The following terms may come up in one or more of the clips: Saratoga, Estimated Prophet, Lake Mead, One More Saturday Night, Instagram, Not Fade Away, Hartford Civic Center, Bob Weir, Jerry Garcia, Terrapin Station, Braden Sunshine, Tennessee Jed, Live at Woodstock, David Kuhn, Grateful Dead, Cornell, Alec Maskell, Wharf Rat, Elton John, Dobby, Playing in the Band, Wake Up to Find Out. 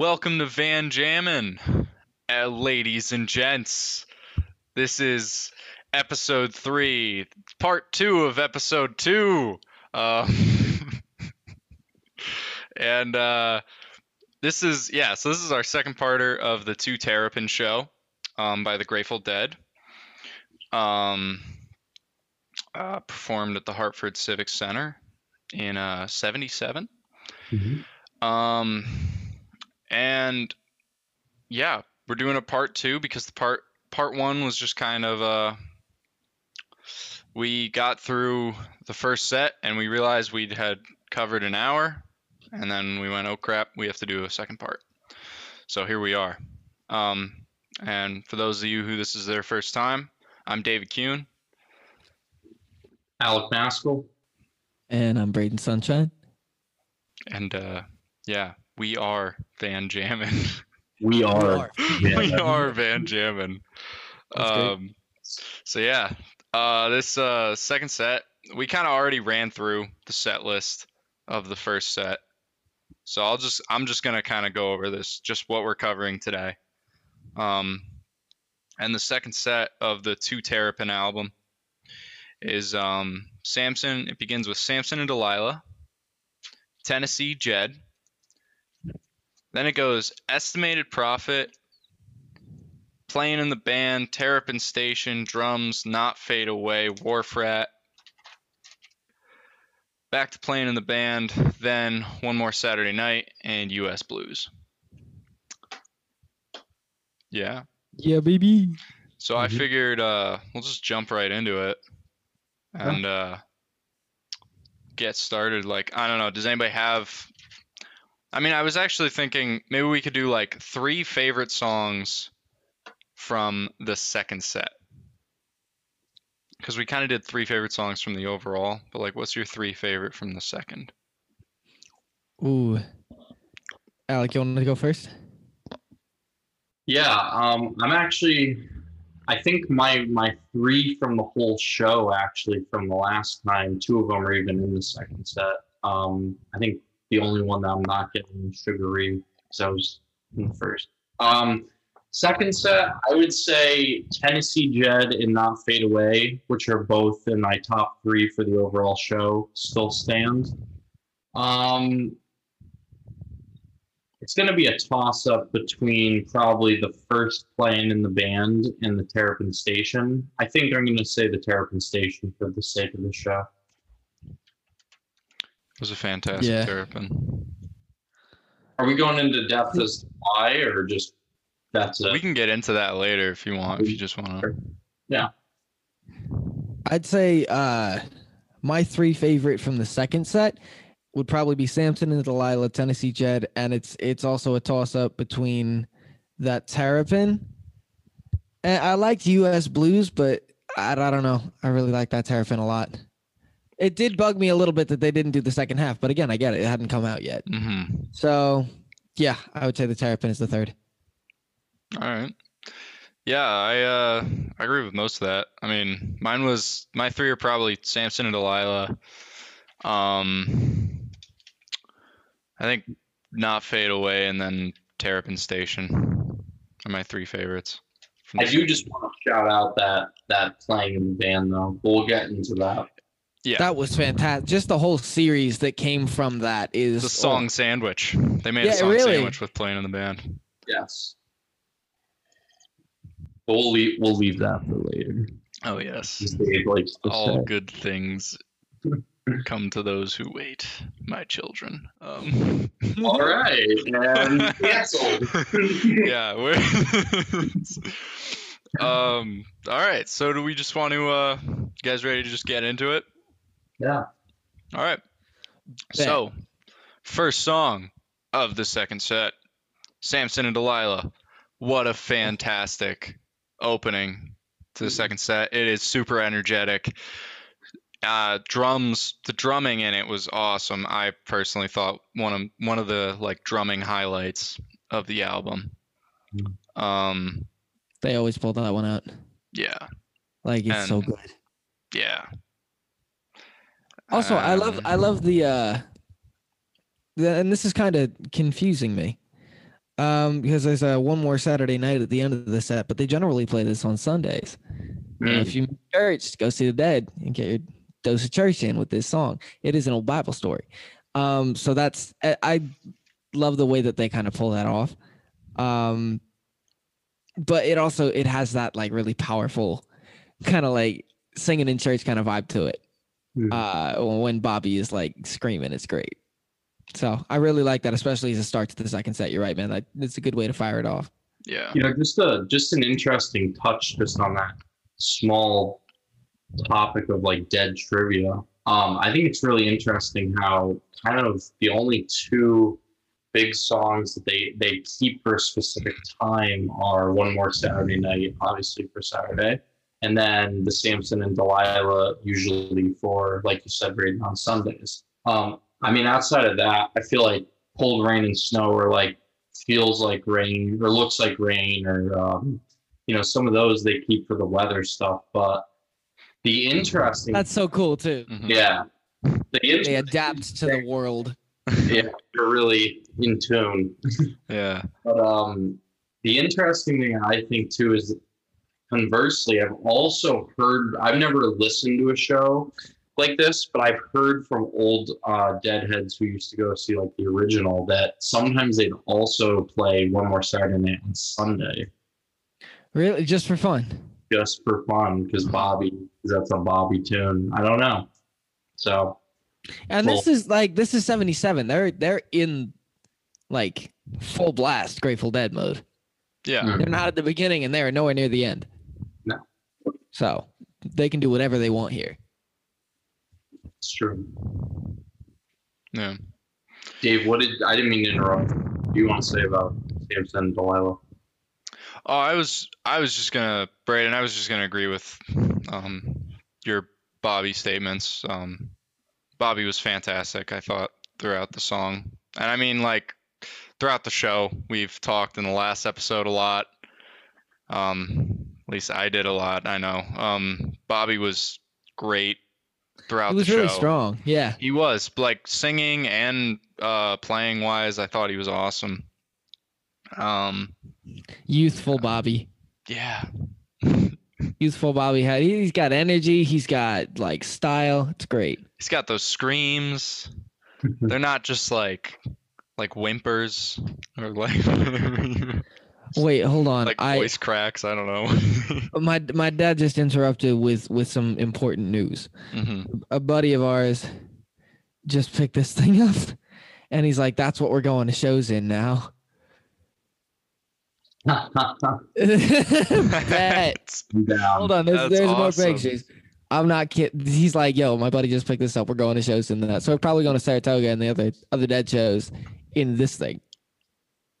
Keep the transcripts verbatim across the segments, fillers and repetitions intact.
Welcome to Van Jammin', uh, ladies and gents. This is episode three, part two of episode two. Uh, and uh, this is, yeah, so this is our second parter of the Two Terrapin Show um, by the Grateful Dead. Um, uh, performed at the Hartford Civic Center in uh, seventy-seven. Mm-hmm. Um... And yeah, we're doing a part two because the part part one was just kind of uh we got through the first set and we realized we had covered an hour, and then we went, oh crap, we have to do a second part. So here we are. Um and for those of you who this is their first time, I'm David Kuhn. Alec Maskell. And I'm Braden Sunshine. And uh yeah. We are Van Jammin'. We are. We are, we are Van Jammin'. Um, so yeah, uh, this uh, second set, we kind of already ran through the set list of the first set. So I'll just, I'm just gonna kind of go over this, just what we're covering today. Um, and the second set of the Two Terrapin album is um, Samson. It begins with Samson and Delilah, Tennessee Jed. Then it goes Estimated Prophet, Playing in the Band, Terrapin Station, drums, Not Fade Away, Wharf Rat. Back to Playing in the Band, then One More Saturday Night, and U S Blues. Yeah. Yeah, baby. So mm-hmm. I figured uh, we'll just jump right into it and huh? uh, get started. Like, I don't know, does anybody have... I mean, I was actually thinking maybe we could do like three favorite songs from the second set. Because we kind of did three favorite songs from the overall, but like, what's your three favorite from the second? Ooh. Alec, you want to go first? Yeah, um, I'm actually, I think my, my three from the whole show, actually, from the last time, two of them are even in the second set. Um, I think the only one that I'm not getting sugary because I was in the first. Um, second set, I would say Tennessee Jed and Not Fade Away, which are both in my top three for the overall show, still stand. Um, it's going to be a toss-up between probably the first Playing in the Band and the Terrapin Station. I think I'm going to say the Terrapin Station for the sake of the show. It was a fantastic yeah. Terrapin. Are we going into depth as to why, or just that's it? We can get into that later if you want, if you just want to. Yeah. I'd say uh, my three favorite from the second set would probably be Samson and Delilah, Tennessee Jed, and it's it's also a toss-up between that Terrapin. And I liked U S Blues, but I, I don't know. I really like that Terrapin a lot. It did bug me a little bit that they didn't do the second half, but again, I get it. It hadn't come out yet. Mm-hmm. So, yeah, I would say the Terrapin is the third. All right. Yeah, I uh, I agree with most of that. I mean, mine was – my three are probably Samson and Delilah. Um, I think Not Fade Away and then Terrapin Station are my three favorites. I do just want to shout out that, that Playing in the Band, though. We'll get into that. Yeah. That was fantastic. Just the whole series that came from that is the song oh. sandwich. They made yeah, a song really. sandwich with Playing in the Band. Yes. We'll leave, we'll leave that for later. Oh, yes. They, like, all good things come to those who wait, my children. Um. All right. And canceled. yeah. We're um. All right. So do we just want to, uh, you guys ready to just get into it? Yeah. All right. Bet. So, first song of the second set, Samson and Delilah. What a fantastic opening to the second set. It is super energetic. Uh, drums, the drumming in it was awesome. I personally thought one of one of the like drumming highlights of the album. Um, they always pull that one out. Yeah. Like it's and, so good. Yeah. Also, I love I love the, uh, the and this is kind of confusing me. um, because there's a One More Saturday Night at the end of the set, but they generally play this on Sundays. Mm. And if you church, go see the Dead and get your dose of church in with this song. It is an old Bible story. Um, so that's, I, I love the way that they kind of pull that off. Um, but it also, it has that like really powerful kind of like singing in church kind of vibe to it. Yeah. Uh, when Bobby is like screaming, it's great. So I really like that, especially as a start to the second set. You're right, man. That, that's a good way to fire it off. Yeah. You know, just a, just an interesting touch just on that small topic of like Dead trivia. Um, I think it's really interesting how kind of the only two big songs that they, they keep for a specific time are One More Saturday Night, obviously for Saturday, and then the Samson and Delilah usually for, like you said, Braden, on Sundays. Um, I mean, outside of that, I feel like Cold Rain and Snow or like Feels Like Rain or Looks Like Rain or, um, you know, some of those they keep for the weather stuff. But the interesting... That's so cool, too. Yeah. The they adapt to the world. Yeah, you're really in tune. Yeah. But um, the interesting thing I think, too, is conversely, I've also heard... I've never listened to a show like this, but I've heard from old uh, Deadheads who used to go see like the original that sometimes they'd also play One More Saturday Night on Sunday. Really? Just for fun? Just for fun, because Bobby, cause that's a Bobby tune. I don't know. So. And well, this is like, this is seventy-seven. They're, they're in like full blast Grateful Dead mode. Yeah. Mm-hmm. They're not at the beginning and they're nowhere near the end. No. So they can do whatever they want here. It's true. Yeah. Dave, what did I didn't mean to interrupt. What do you want to say about Samson and Delilah? Oh, I was I was just gonna Braden, I was just gonna agree with um your Bobby statements. Um Bobby was fantastic, I thought, throughout the song. And I mean like throughout the show, we've talked in the last episode a lot. Um at least I did a lot, I know. Um Bobby was great throughout the show. He was really strong. Yeah, he was like singing and uh playing wise. I thought he was awesome. Um youthful Bobby. Yeah. Youthful Bobby had he's got energy, he's got like style. It's great. He's got those screams. They're not just like like whimpers or like wait, hold on. Like voice I, cracks. I don't know. my my dad just interrupted with, with some important news. Mm-hmm. A buddy of ours just picked this thing up, and he's like, "That's what we're going to shows in now." Bet. Yeah, hold on. There's, there's awesome. More pictures. I'm not kidding. He's like, "Yo, my buddy just picked this up. We're going to shows in that." So we're probably going to Saratoga and the other other Dead shows in this thing.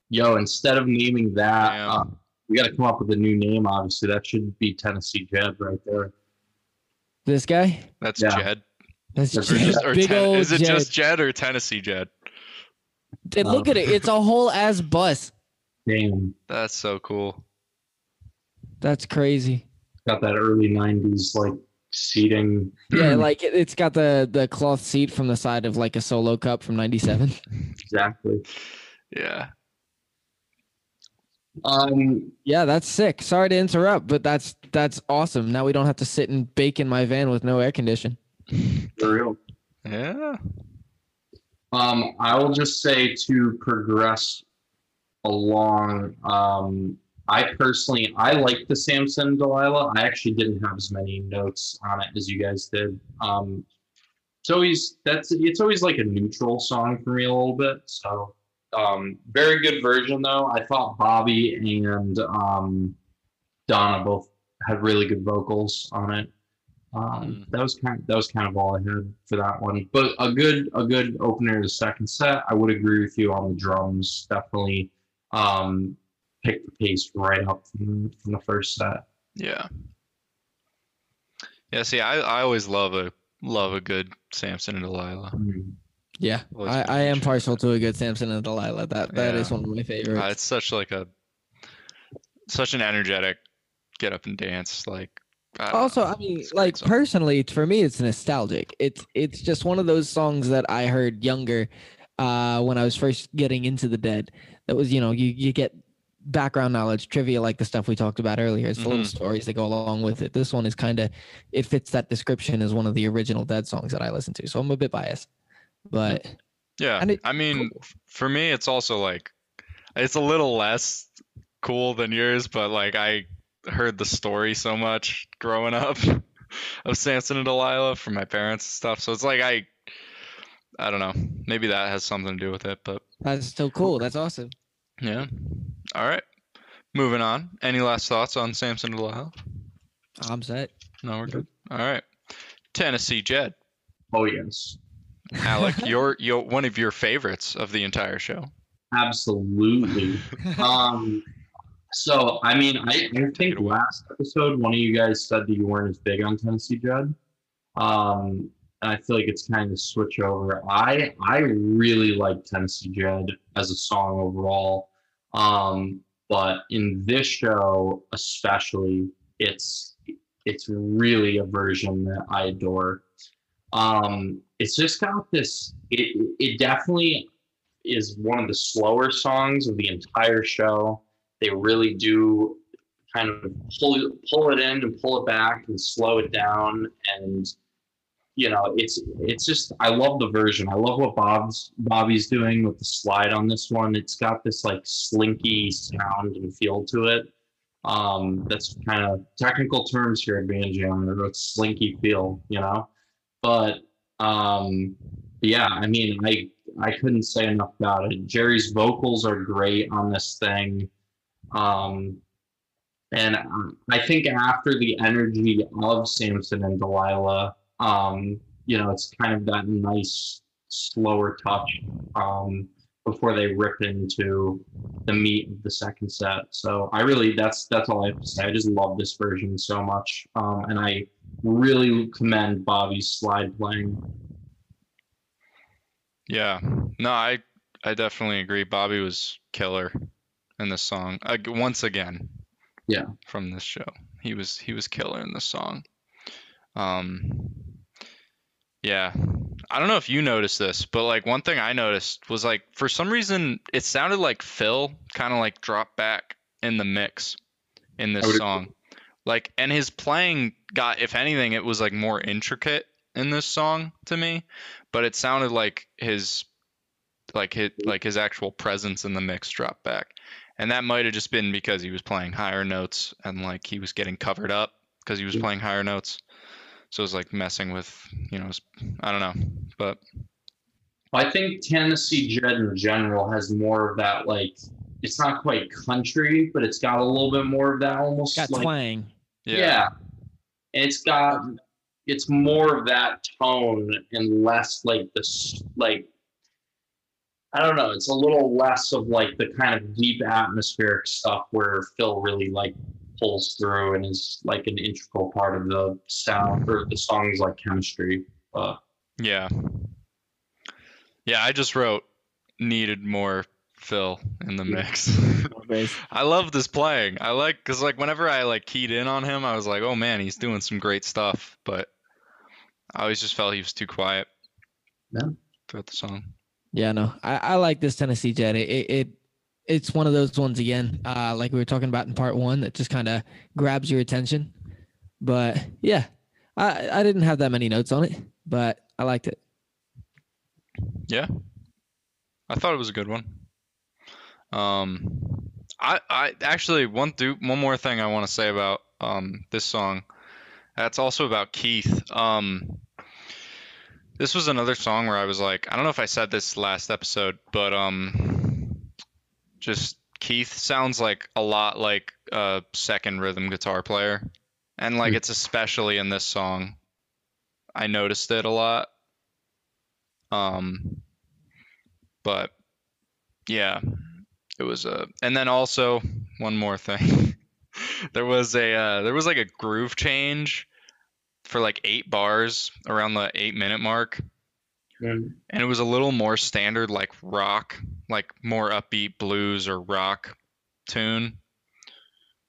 Yo, instead of naming that, uh, we got to come up with a new name, obviously. That should be Tennessee Jed right there. This guy? That's yeah. Jed. That's Jed. Just, or Big ten, old is it Jed. Just Jed or Tennessee Jed? Dude, um, look at it. It's a whole ass bus. Damn. That's so cool. That's crazy. Got that early nineties, like, seating. Yeah, like, it, it's got the, the cloth seat from the side of, like, a Solo Cup from ninety-seven. Exactly. Yeah. Um yeah, that's sick. Sorry to interrupt, but that's that's awesome. Now we don't have to sit and bake in my van with no air condition. For real. Yeah. Um, I will just say to progress along. Um, I personally I like the Samson and Delilah. I actually didn't have as many notes on it as you guys did. Um it's always that's it's always like a neutral song for me a little bit, so Um, very good version though. I thought Bobby and um, Donna both had really good vocals on it. Um, that was kind of, that was kind of all I had for that one. But a good a good opener to the second set. I would agree with you on the drums. Definitely um, picked the pace right up from, from the first set. Yeah. Yeah. See, I, I always love a love a good Samson and Delilah. Mm-hmm. Yeah, I, I am partial to a good Samson and Delilah. That that yeah. is one of my favorites. Uh, it's such like a such an energetic get up and dance. Like I also, know. I mean, it's like personally for me, it's nostalgic. It's it's just one of those songs that I heard younger uh, when I was first getting into the Dead that was, you know, you, you get background knowledge, trivia, like the stuff we talked about earlier. It's the mm-hmm. little stories that go along with it. This one is kind of, it fits that description as one of the original Dead songs that I listened to. So I'm a bit biased, but yeah, it, I mean, cool. for me, it's also like, it's a little less cool than yours, but like I heard the story so much growing up of Samson and Delilah from my parents and stuff. So it's like, I, I don't know, maybe that has something to do with it, but that's still cool. That's awesome. Yeah. All right. Moving on. Any last thoughts on Samson and Delilah? I'm set. No, we're good. All right. Tennessee Jed. Oh, yes. Alec, you're, you're one of your favorites of the entire show. Absolutely. um, so, I mean, I, I think last episode, one of you guys said that you weren't as big on Tennessee Jed. Um, and I feel like it's kind of a switch over. I, I really like Tennessee Jed as a song overall. Um, but in this show, especially, it's, it's really a version that I adore. Um, it's just got this, it, it definitely is one of the slower songs of the entire show. They really do kind of pull, pull it in and pull it back and slow it down. And, you know, it's, it's just, I love the version. I love what Bob's Bobby's doing with the slide on this one. It's got this like slinky sound and feel to it. Um, that's kind of technical terms here at Van Jammin'. I wrote slinky feel, you know, but, um, yeah, I mean, I, I couldn't say enough about it. Jerry's vocals are great on this thing. Um, and I think after the energy of Samson and Delilah, Um, you know, it's kind of that nice, slower touch um, before they rip into the meat of the second set. So I really, that's that's all I have to say. I just love this version so much. Um, and I really commend Bobby's slide playing. Yeah, no, I, I definitely agree. Bobby was killer in this song. I, once again, yeah, from this show. He was, he was killer in this song. Um, yeah, I don't know if you noticed this, but like one thing I noticed was like, for some reason it sounded like Phil kind of like dropped back in the mix in this song, like, and his playing got, if anything, it was like more intricate in this song to me, but it sounded like his, like his, like his actual presence in the mix dropped back. And that might've just been because he was playing higher notes and like he was getting covered up because he was playing higher notes. So it was like messing with, you know, was, I don't know, but. I think Tennessee Jed in general has more of that, like, it's not quite country, but it's got a little bit more of that almost. Got like, twang. Yeah. yeah. It's got, it's more of that tone and less like this, like, I don't know. It's a little less of like the kind of deep atmospheric stuff where Phil really like pulls through and is like an integral part of the sound or the song's like chemistry. Uh, yeah. Yeah. I just wrote needed more Phil in the mix. I love this playing. I like, cause like whenever I like keyed in on him, I was like, oh man, he's doing some great stuff, but I always just felt he was too quiet yeah. throughout the song. Yeah, no, I, I like this Tennessee Jed. It, it, it It's one of those ones again, uh, like we were talking about in part one, that just kind of grabs your attention. But yeah, I, I didn't have that many notes on it, but I liked it. Yeah, I thought it was a good one. Um, I I actually one do one more thing I want to say about um this song. That's also about Keith. Um, this was another song where I was like, I don't know if I said this last episode, but um. Just Keith sounds like a lot like a second rhythm guitar player. And like, it's especially in this song. I noticed it a lot. Um, but yeah, it was a, and then also one more thing, there was a, uh, there was like a groove change for like eight bars around the eight minute mark. And it was a little more standard, like rock, like more upbeat blues or rock tune.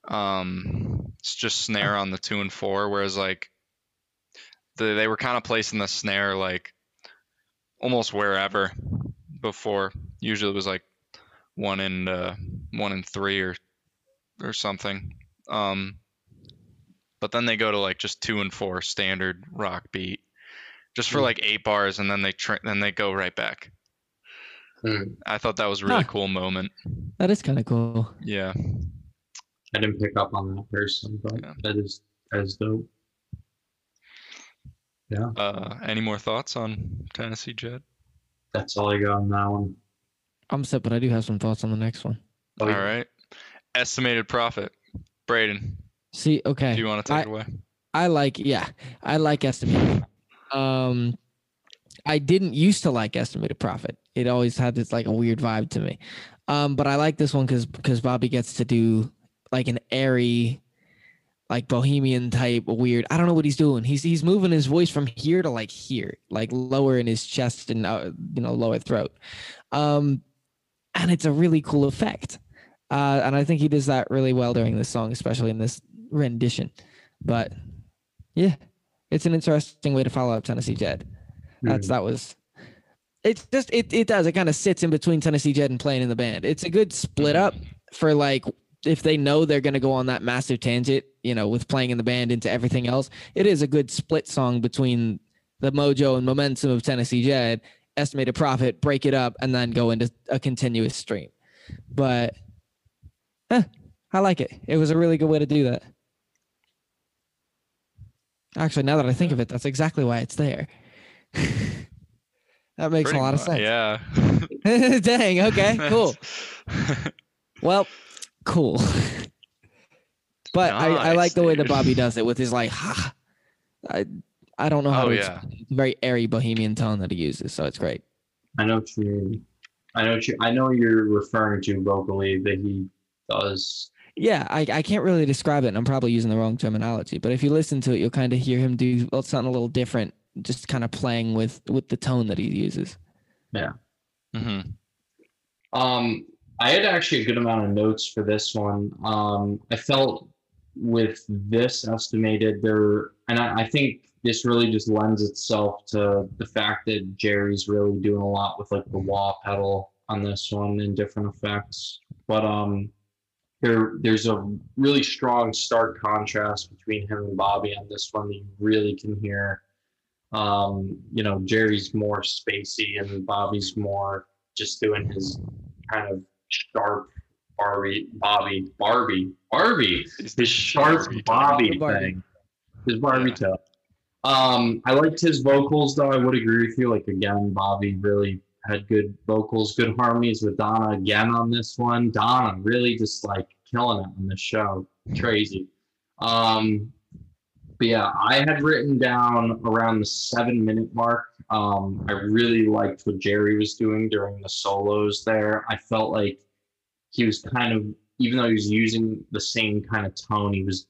Um, it's just snare on the two and four, whereas like the, they were kind of placing the snare like almost wherever before. Usually it was like one in uh, one in three or or something. Um, but then they go to like just two and four standard rock beat, just for mm. like eight bars, and then they tra- then they go right back. Mm. I thought that was a really huh. cool moment. That is kind of cool. Yeah. I didn't pick up on that person, but yeah. that is that is dope. Yeah. Uh, any more thoughts on Tennessee Jed? That's all I got on that one. I'm set, but I do have some thoughts on the next one. All yeah. right. Estimated Prophet. Braden. See, okay. Do you want to take I, it away? I like, yeah. I like Estimated. Um, I didn't used to like Estimated Prophet. It always had this like a weird vibe to me. Um, but I like this one because because Bobby gets to do like an airy, like bohemian type weird. I don't know what he's doing. He's he's moving his voice from here to like here, like lower in his chest and uh, you know, lower throat. Um, and it's a really cool effect. Uh, and I think he does that really well during this song, especially in this rendition. But yeah, it's an interesting way to follow up Tennessee Jed. That's mm. that was. It's just it it does it kind of sits in between Tennessee Jed and Playing in the Band. It's a good split up for like, if they know they're going to go on that massive tangent, you know, with Playing in the Band into everything else, it is a good split song between the mojo and momentum of Tennessee Jed, Estimated Prophet, break it up, and then go into a continuous stream. But eh, I like it. It was a really good way to do that. Actually, now that I think of it, that's exactly why it's there. That makes Pretty a lot much, of sense. Yeah. Dang. Okay, cool. Well, cool. But nice, I, I like the dude. way that Bobby does it with his like, ha. I, I don't know how oh, to yeah. very airy bohemian tone that he uses, so it's great. I know what you I know what you I know you're referring to vocally that he does. Yeah, I, I can't really describe it, and I'm probably using the wrong terminology, but if you listen to it, you'll kind of hear him do something a little different, just kind of playing with, with the tone that he uses. Yeah. Mm-hmm. Um, I had actually a good amount of notes for this one. Um, I felt with this Estimated there, and I, I think this really just lends itself to the fact that Jerry's really doing a lot with like the wah pedal on this one and different effects. But um, there there's a really strong stark contrast between him and Bobby on this one that you really can hear. Um, you know, Jerry's more spacey and Bobby's more just doing his kind of sharp Barbie, Bobby, Barbie, Barbie, this sharp Bobby thing, his Barbie toe. Um, I liked his vocals though. I would agree with you. Like again, Bobby really had good vocals, good harmonies with Donna again on this one. Donna really just like killing it on this show. Crazy. Um, but yeah, I had written down around the seven minute mark. Um, I really liked what Jerry was doing during the solos there. I felt like he was kind of, even though he was using the same kind of tone, he was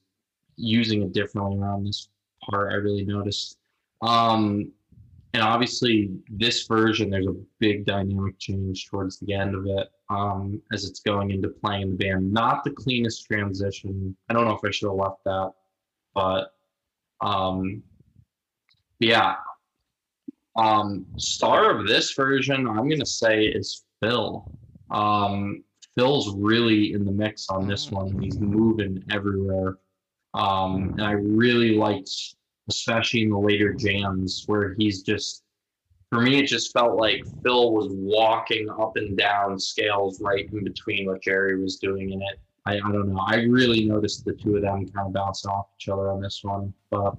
using it differently around this part, I really noticed. Um, and obviously, this version, there's a big dynamic change towards the end of it, um, as it's going into Playing in the Band. Not the cleanest transition. I don't know if I should have left that, but um, yeah. Um, star of this version, I'm going to say, is Phil. Um, Phil's really in the mix on this one. He's moving everywhere. Um, and I really liked, especially in the later jams, where he's just, for me, it just felt like Phil was walking up and down scales right in between what Jerry was doing in it. I, I don't know. I really noticed the two of them kind of bouncing off each other on this one. But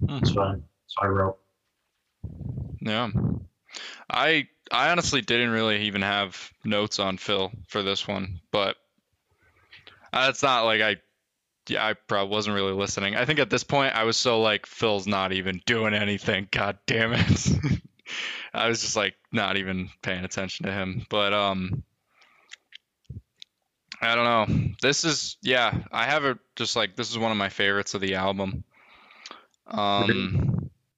that's what I, that's what I wrote. Yeah, I I honestly didn't really even have notes on Phil for this one, but it's not like I yeah I probably wasn't really listening. I think at this point I was so like, Phil's not even doing anything. God damn it! I was just like not even paying attention to him. But um, I don't know. This is yeah. I have it just like this is one of my favorites of the album. Um.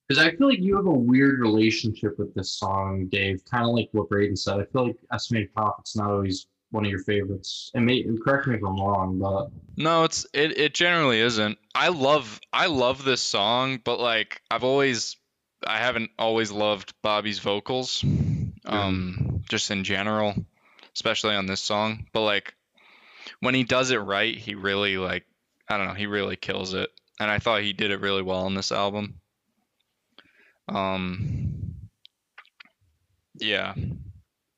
Because I feel like you have a weird relationship with this song, Dave, kind of like what Braden said. I feel like Estimated Prophet's not always one of your favorites. And may, correct me if I'm wrong, but... No, it's it, it generally isn't. I love I love this song, but like I've always... I haven't always loved Bobby's vocals, um, yeah. just in general. especially on this song. But like when he does it right, he really like, I don't know, he really kills it. And I thought he did it really well on this album. Um, yeah,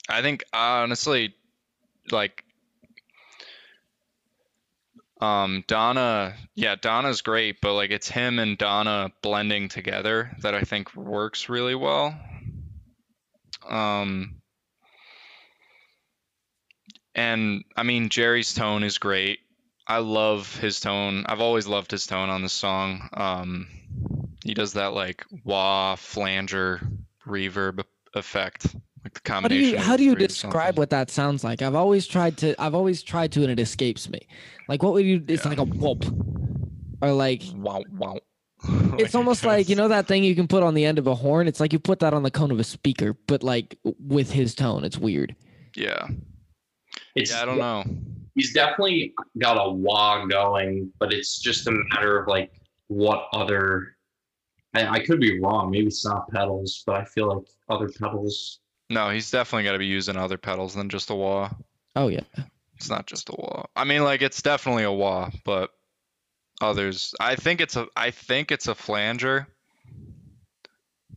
I think honestly, like, um, Donna, yeah, Donna's great, but like it's him and Donna blending together that I think works really well. Um, and I mean, Jerry's tone is great. I love his tone. I've always loved his tone on this song. Um, he does that like wah flanger reverb effect, like the combination. How do you, how do you describe what that sounds like? I've always tried to. I've always tried to, and it escapes me. Like, what would you? It's yeah. like a whoop, or like wow wow. It's almost like, you know that thing you can put on the end of a horn. It's like you put that on the cone of a speaker, but like with his tone, it's weird. Yeah. It's, yeah, I don't know. He's definitely got a wah going, but it's just a matter of like what other, I, I could be wrong. Maybe it's not pedals, but I feel like other pedals. No, he's definitely got to be using other pedals than just a wah. Oh yeah. It's not just a wah. I mean, like it's definitely a wah, but others, I think it's a, I think it's a flanger,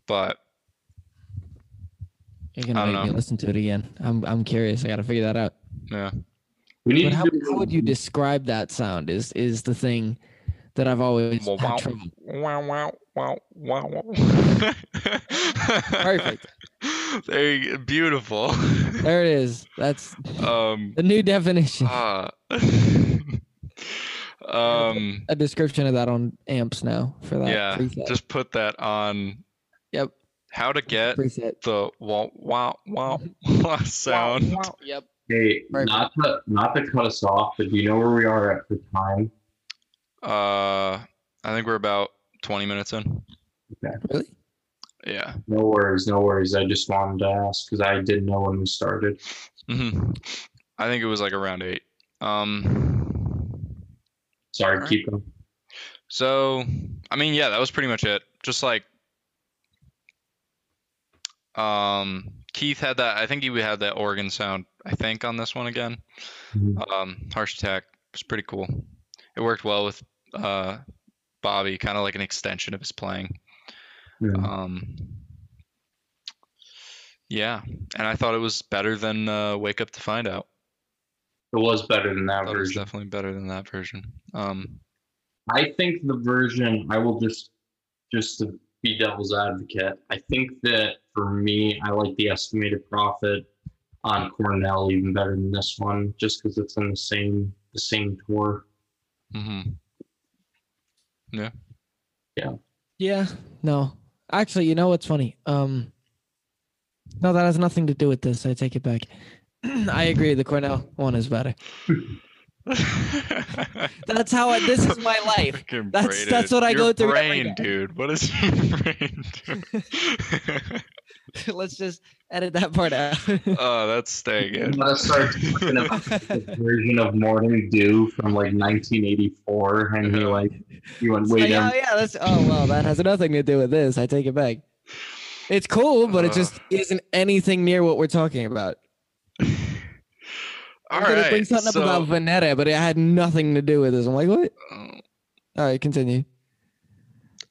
but you're gonna I don't make know. me listen to it again. I'm, I'm curious. I got to figure that out. Yeah. We need how, to... how would you describe that sound is is the thing that I've always wow, had trouble. Wow, wow, wow, wow, wow. Perfect. There you, beautiful. There it is. That's um, the new definition. Uh, um, a description of that on amps now for that. Yeah, preset. Just put that on. Yep. How to get preset. the wow, wow, wow, wow sound. Wow, wow, yep. Hey, right. not to not to cut us off, but do you know where we are at the time? Uh, I think we're about twenty minutes in. Okay. Really? Yeah. No worries, no worries. I just wanted to ask because I didn't know when we started. Mm-hmm. I think it was like around eight. Um. Sorry, right. Keep going. So, I mean, yeah, that was pretty much it. Just like, um, Keith had that. I think he had that organ sound. I think on this one again, um, Harsh Attack was pretty cool. It worked well with uh, Bobby, kind of like an extension of his playing. Yeah. Um, yeah, and I thought it was better than uh, Wake Up to Find Out. It was better than that version. It was definitely better than that version. Um, I think the version. I will just just to be devil's advocate. I think that for me, I like the Estimated Prophet on Cornell even better than this one, just because it's in the same the same tour. Mm-hmm. Yeah. Yeah. Yeah. No, actually, you know what's funny? Um, no, that has nothing to do with this. I take it back. I agree. The Cornell one is better. That's how I, this is my life. That's that's what I your go through. Brain, every day. Dude. What is your brain doing? Let's just edit that part out. Oh, that's staying in. Let's start talking about the version of Morning Dew from like nineteen eighty-four, and he like he went way down. Like, oh yeah, that's oh well, that has nothing to do with this. I take it back. It's cool, but uh, it just isn't anything near what we're talking about. All right, it brings something so, up about Veneta, but it had nothing to do with this. I'm like, what? All right, continue.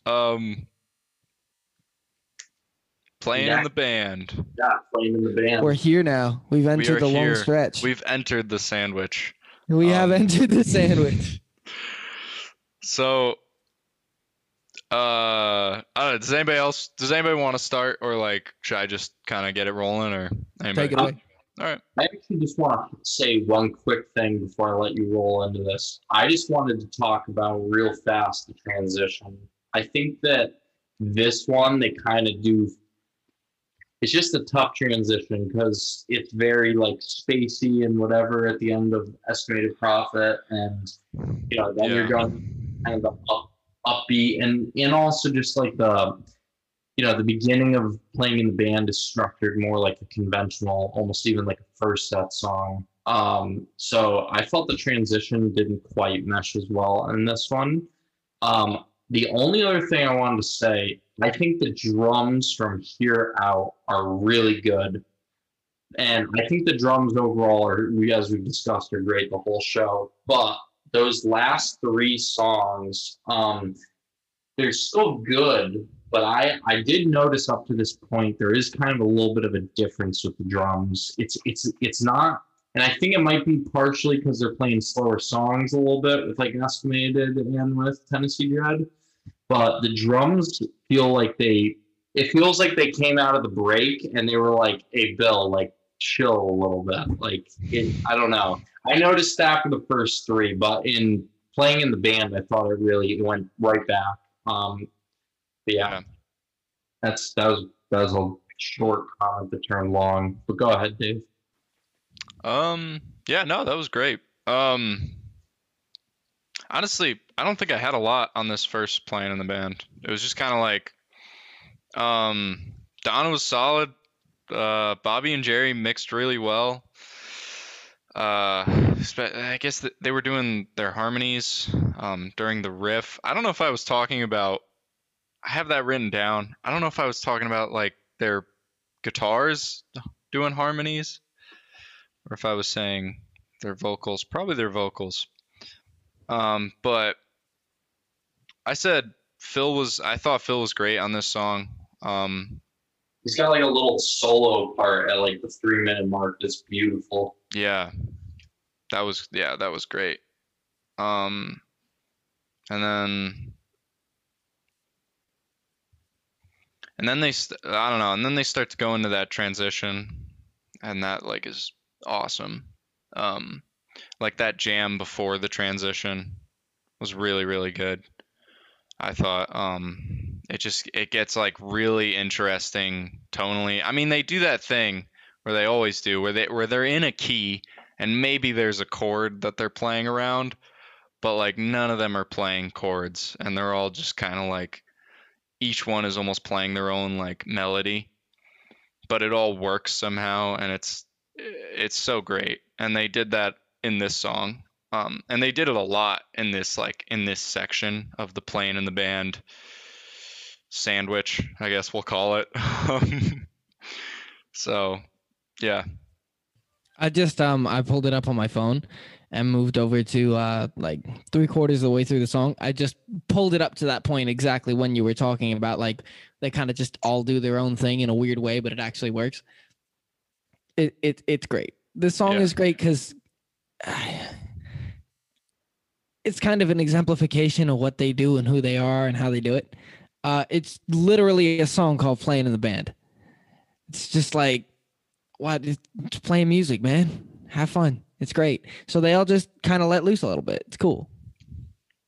Um. Playing yeah. in the band. Yeah, playing in the band. We're here now. We've entered we the long here. stretch. We've entered the sandwich. We um, have entered the sandwich. So, uh, I don't know, does anybody else? Does anybody want to start, or like, should I just kind of get it rolling, or anybody? Take it away. All right. I actually just want to say one quick thing before I let you roll into this. I just wanted to talk about real fast the transition. I think that this one they kind of do. It's just a tough transition because it's very like spacey and whatever at the end of Estimated Profit, and you know then yeah. you're going kind of the up, upbeat and and also just like the you know the beginning of Playing in the Band is structured more like a conventional, almost even like a first set song. Um, so I felt the transition didn't quite mesh as well in this one. Um, the only other thing I wanted to say. I think the drums from here out are really good. And I think the drums overall are, as we've discussed, are great the whole show. But those last three songs, um, they're still good. But I, I did notice up to this point, there is kind of a little bit of a difference with the drums. It's it's it's not, and I think it might be partially because they're playing slower songs a little bit with like Estimated and with Tennessee Jed. But the drums feel like they, it feels like they came out of the break and they were like, hey, Bill, like, chill a little bit. Like, it, I don't know. I noticed that for the first three, but in Playing in the Band, I thought it really went right back. Um, yeah, that's that was that was a short comment that turned long, but go ahead, Dave. Um, yeah, no, that was great. Um, honestly, I don't think I had a lot on this first Playing in the Band. It was just kind of like, um, Donna was solid. Uh, Bobby and Jerry mixed really well. Uh, I guess th- they were doing their harmonies um, during the riff. I don't know if I was talking about. I have that written down. I don't know if I was talking about like their guitars doing harmonies or if I was saying their vocals, probably their vocals. Um, but I said Phil was, I thought Phil was great on this song. Um, He's got like a little solo part at like the three minute mark. That's beautiful. Yeah, that was, yeah, that was great. Um, and then. And then they, st- I don't know, and then they start to go into that transition, and that, like, is awesome. Um, like, that jam before the transition was really, really good. I thought um, it just, it gets, like, really interesting tonally. I mean, they do that thing where they always do, where, they, where they're in a key, and maybe there's a chord that they're playing around, but, like, none of them are playing chords, and they're all just kind of, like, each one is almost playing their own like melody, but it all works somehow. And it's, it's so great. And they did that in this song. Um, and they did it a lot in this, like in this section of the Playing in the Band sandwich, I guess we'll call it. So, yeah. I just, um, I pulled it up on my phone and moved over to uh, like three quarters of the way through the song. I just pulled it up to that point exactly when you were talking about like they kind of just all do their own thing in a weird way, but it actually works. It it it's great. This song yeah. is great because uh, it's kind of an exemplification of what they do and who they are and how they do it. Uh, it's literally a song called Playing in the Band. It's just like, what? It's playing music, man. Have fun. It's great. So they all just kind of let loose a little bit. It's cool.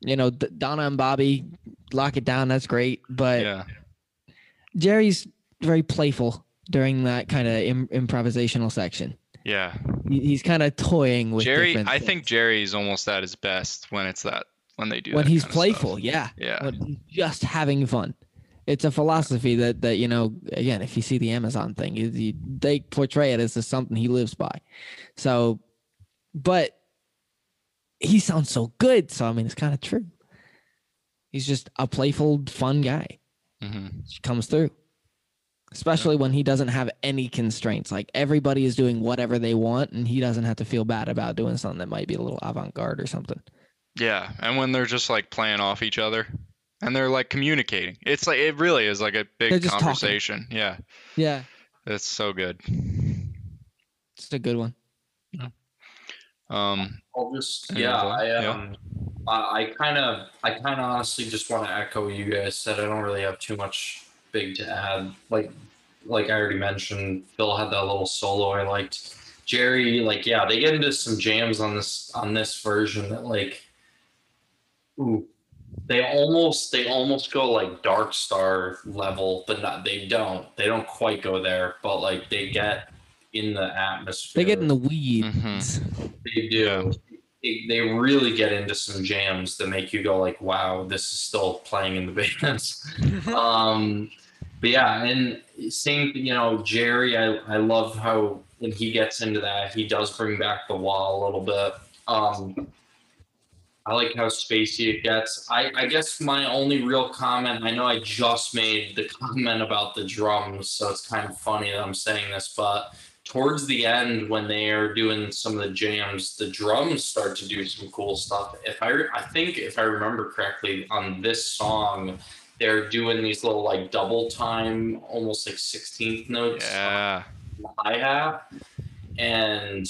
You know, D- Donna and Bobby lock it down. That's great. But yeah. Jerry's very playful during that kind of Im- improvisational section. Yeah. He's kind of toying with Jerry. I things. think Jerry's almost at his best when it's that, when they do when that. When he's kind playful. Of stuff. Yeah. Yeah. When just having fun. It's a philosophy that, that, you know, again, if you see the Amazon thing, you, you, they portray it as a, something he lives by. So, but he sounds so good. So, I mean, it's kind of true. He's just a playful, fun guy. Mm-hmm. Comes through, especially yeah. when he doesn't have any constraints. Like everybody is doing whatever they want and he doesn't have to feel bad about doing something that might be a little avant-garde or something. Yeah. And when they're just like playing off each other. And they're like communicating. It's like, it really is like a big conversation. Talking. Yeah. Yeah. It's so good. It's a good one. Yeah. Um, I'll just, yeah, I, um, yeah. I, I kind of, I kind of honestly just want to echo what you guys said. I don't really have too much big to add. Like, like I already mentioned, Phil had that little solo I liked. Jerry, like, yeah, they get into some jams on this, on this version that like, ooh. They almost they almost go like Dark Star level, but not they don't. They don't quite go there, but like they get in the atmosphere. They get in the weeds. Mm-hmm. They do. They, they really get into some jams that make you go like, wow, this is still Playing in the Band. um, but yeah, and same, you know, Jerry, I, I love how when he gets into that, he does bring back the wall a little bit. Um I like how spacey it gets. I, I guess my only real comment, I know I just made the comment about the drums, so it's kind of funny that I'm saying this, but towards the end, when they are doing some of the jams, the drums start to do some cool stuff. If I, I think if I remember correctly, on this song, they're doing these little like double time, almost like sixteenth notes. Yeah. Hi-hat, and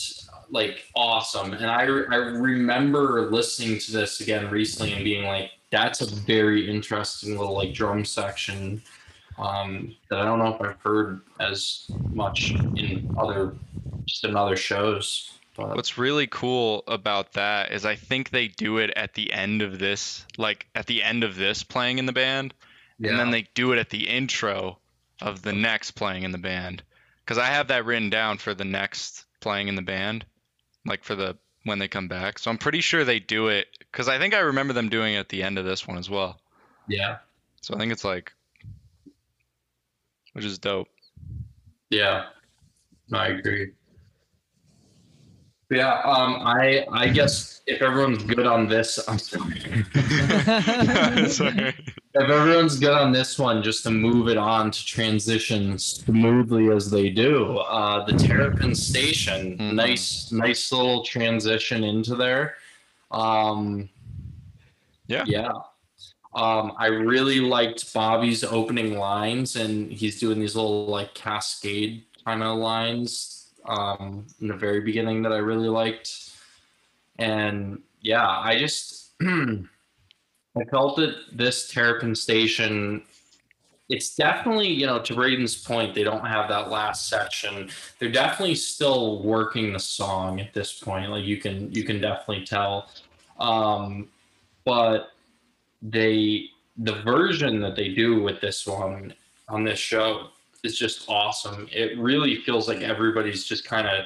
like awesome. And I, I remember listening to this again recently and being like, that's a very interesting little like drum section um, that I don't know if I've heard as much in other, just in other shows. But what's really cool about that is I think they do it at the end of this, like at the end of this Playing in the Band, yeah. and then they do it at the intro of the next Playing in the Band. Because I have that written down for the next Playing in the Band, like for the when they come back. So I'm pretty sure they do it, because I think I remember them doing it at the end of this one as well. Yeah. So I think it's like, which is dope. Yeah, I agree. Yeah, um, I I guess if everyone's good on this, I'm sorry. no, sorry. If everyone's good on this one, just to move it on to transition smoothly as they do, uh, the Terrapin Station, mm-hmm. nice nice little transition into there. Um, yeah. Yeah. Um, I really liked Bobby's opening lines, and he's doing these little like cascade kind of lines. Um, in the very beginning that I really liked. And yeah, I just, I felt that this Terrapin Station, it's definitely, you know, to Braden's point, they don't have that last section. They're definitely still working the song at this point. Like you can, you can definitely tell. Um, but they, the version that they do with this one on this show, it's just awesome. It really feels like everybody's just kind of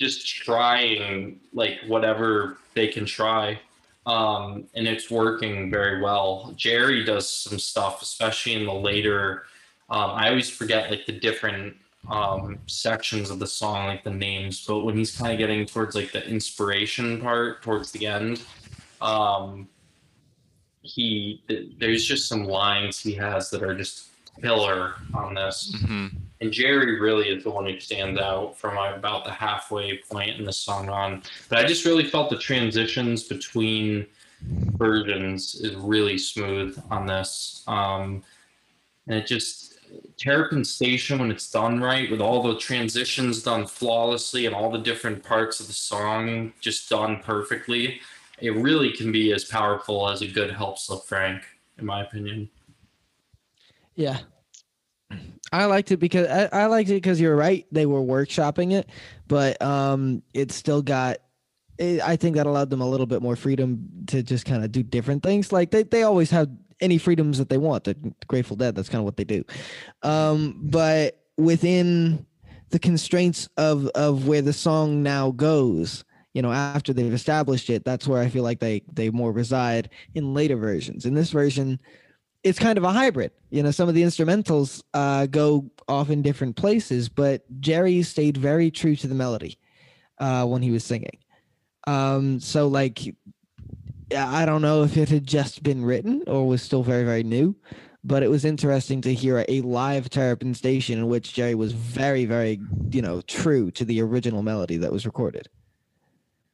just trying like whatever they can try. Um, and it's working very well. Jerry does some stuff, especially in the later, um, I always forget like the different um, sections of the song, like the names, but when he's kind of getting towards like the inspiration part towards the end, um, he, th- there's just some lines he has that are just pillar on this, mm-hmm. and Jerry really is the one who stands out from about the halfway point in the song on. But I just really felt the transitions between versions is really smooth on this, um, and it just Terrapin Station, when it's done right, with all the transitions done flawlessly and all the different parts of the song just done perfectly, it really can be as powerful as a good Help Slip Frank, in my opinion. Yeah, I liked it because I, I liked it because you're right. They were workshopping it, but um, it still got it, I think that allowed them a little bit more freedom to just kind of do different things. Like they, they always have any freedoms that they want. The Grateful Dead, that's kind of what they do. Um, but within the constraints of, of where the song now goes, you know, after they've established it, that's where I feel like they they more reside in later versions. In this version, it's kind of a hybrid, you know, some of the instrumentals uh, go off in different places, but Jerry stayed very true to the melody uh, when he was singing. Um, so like, I don't know if it had just been written or was still very, very new, but it was interesting to hear a live Terrapin Station in which Jerry was very, very, you know, true to the original melody that was recorded.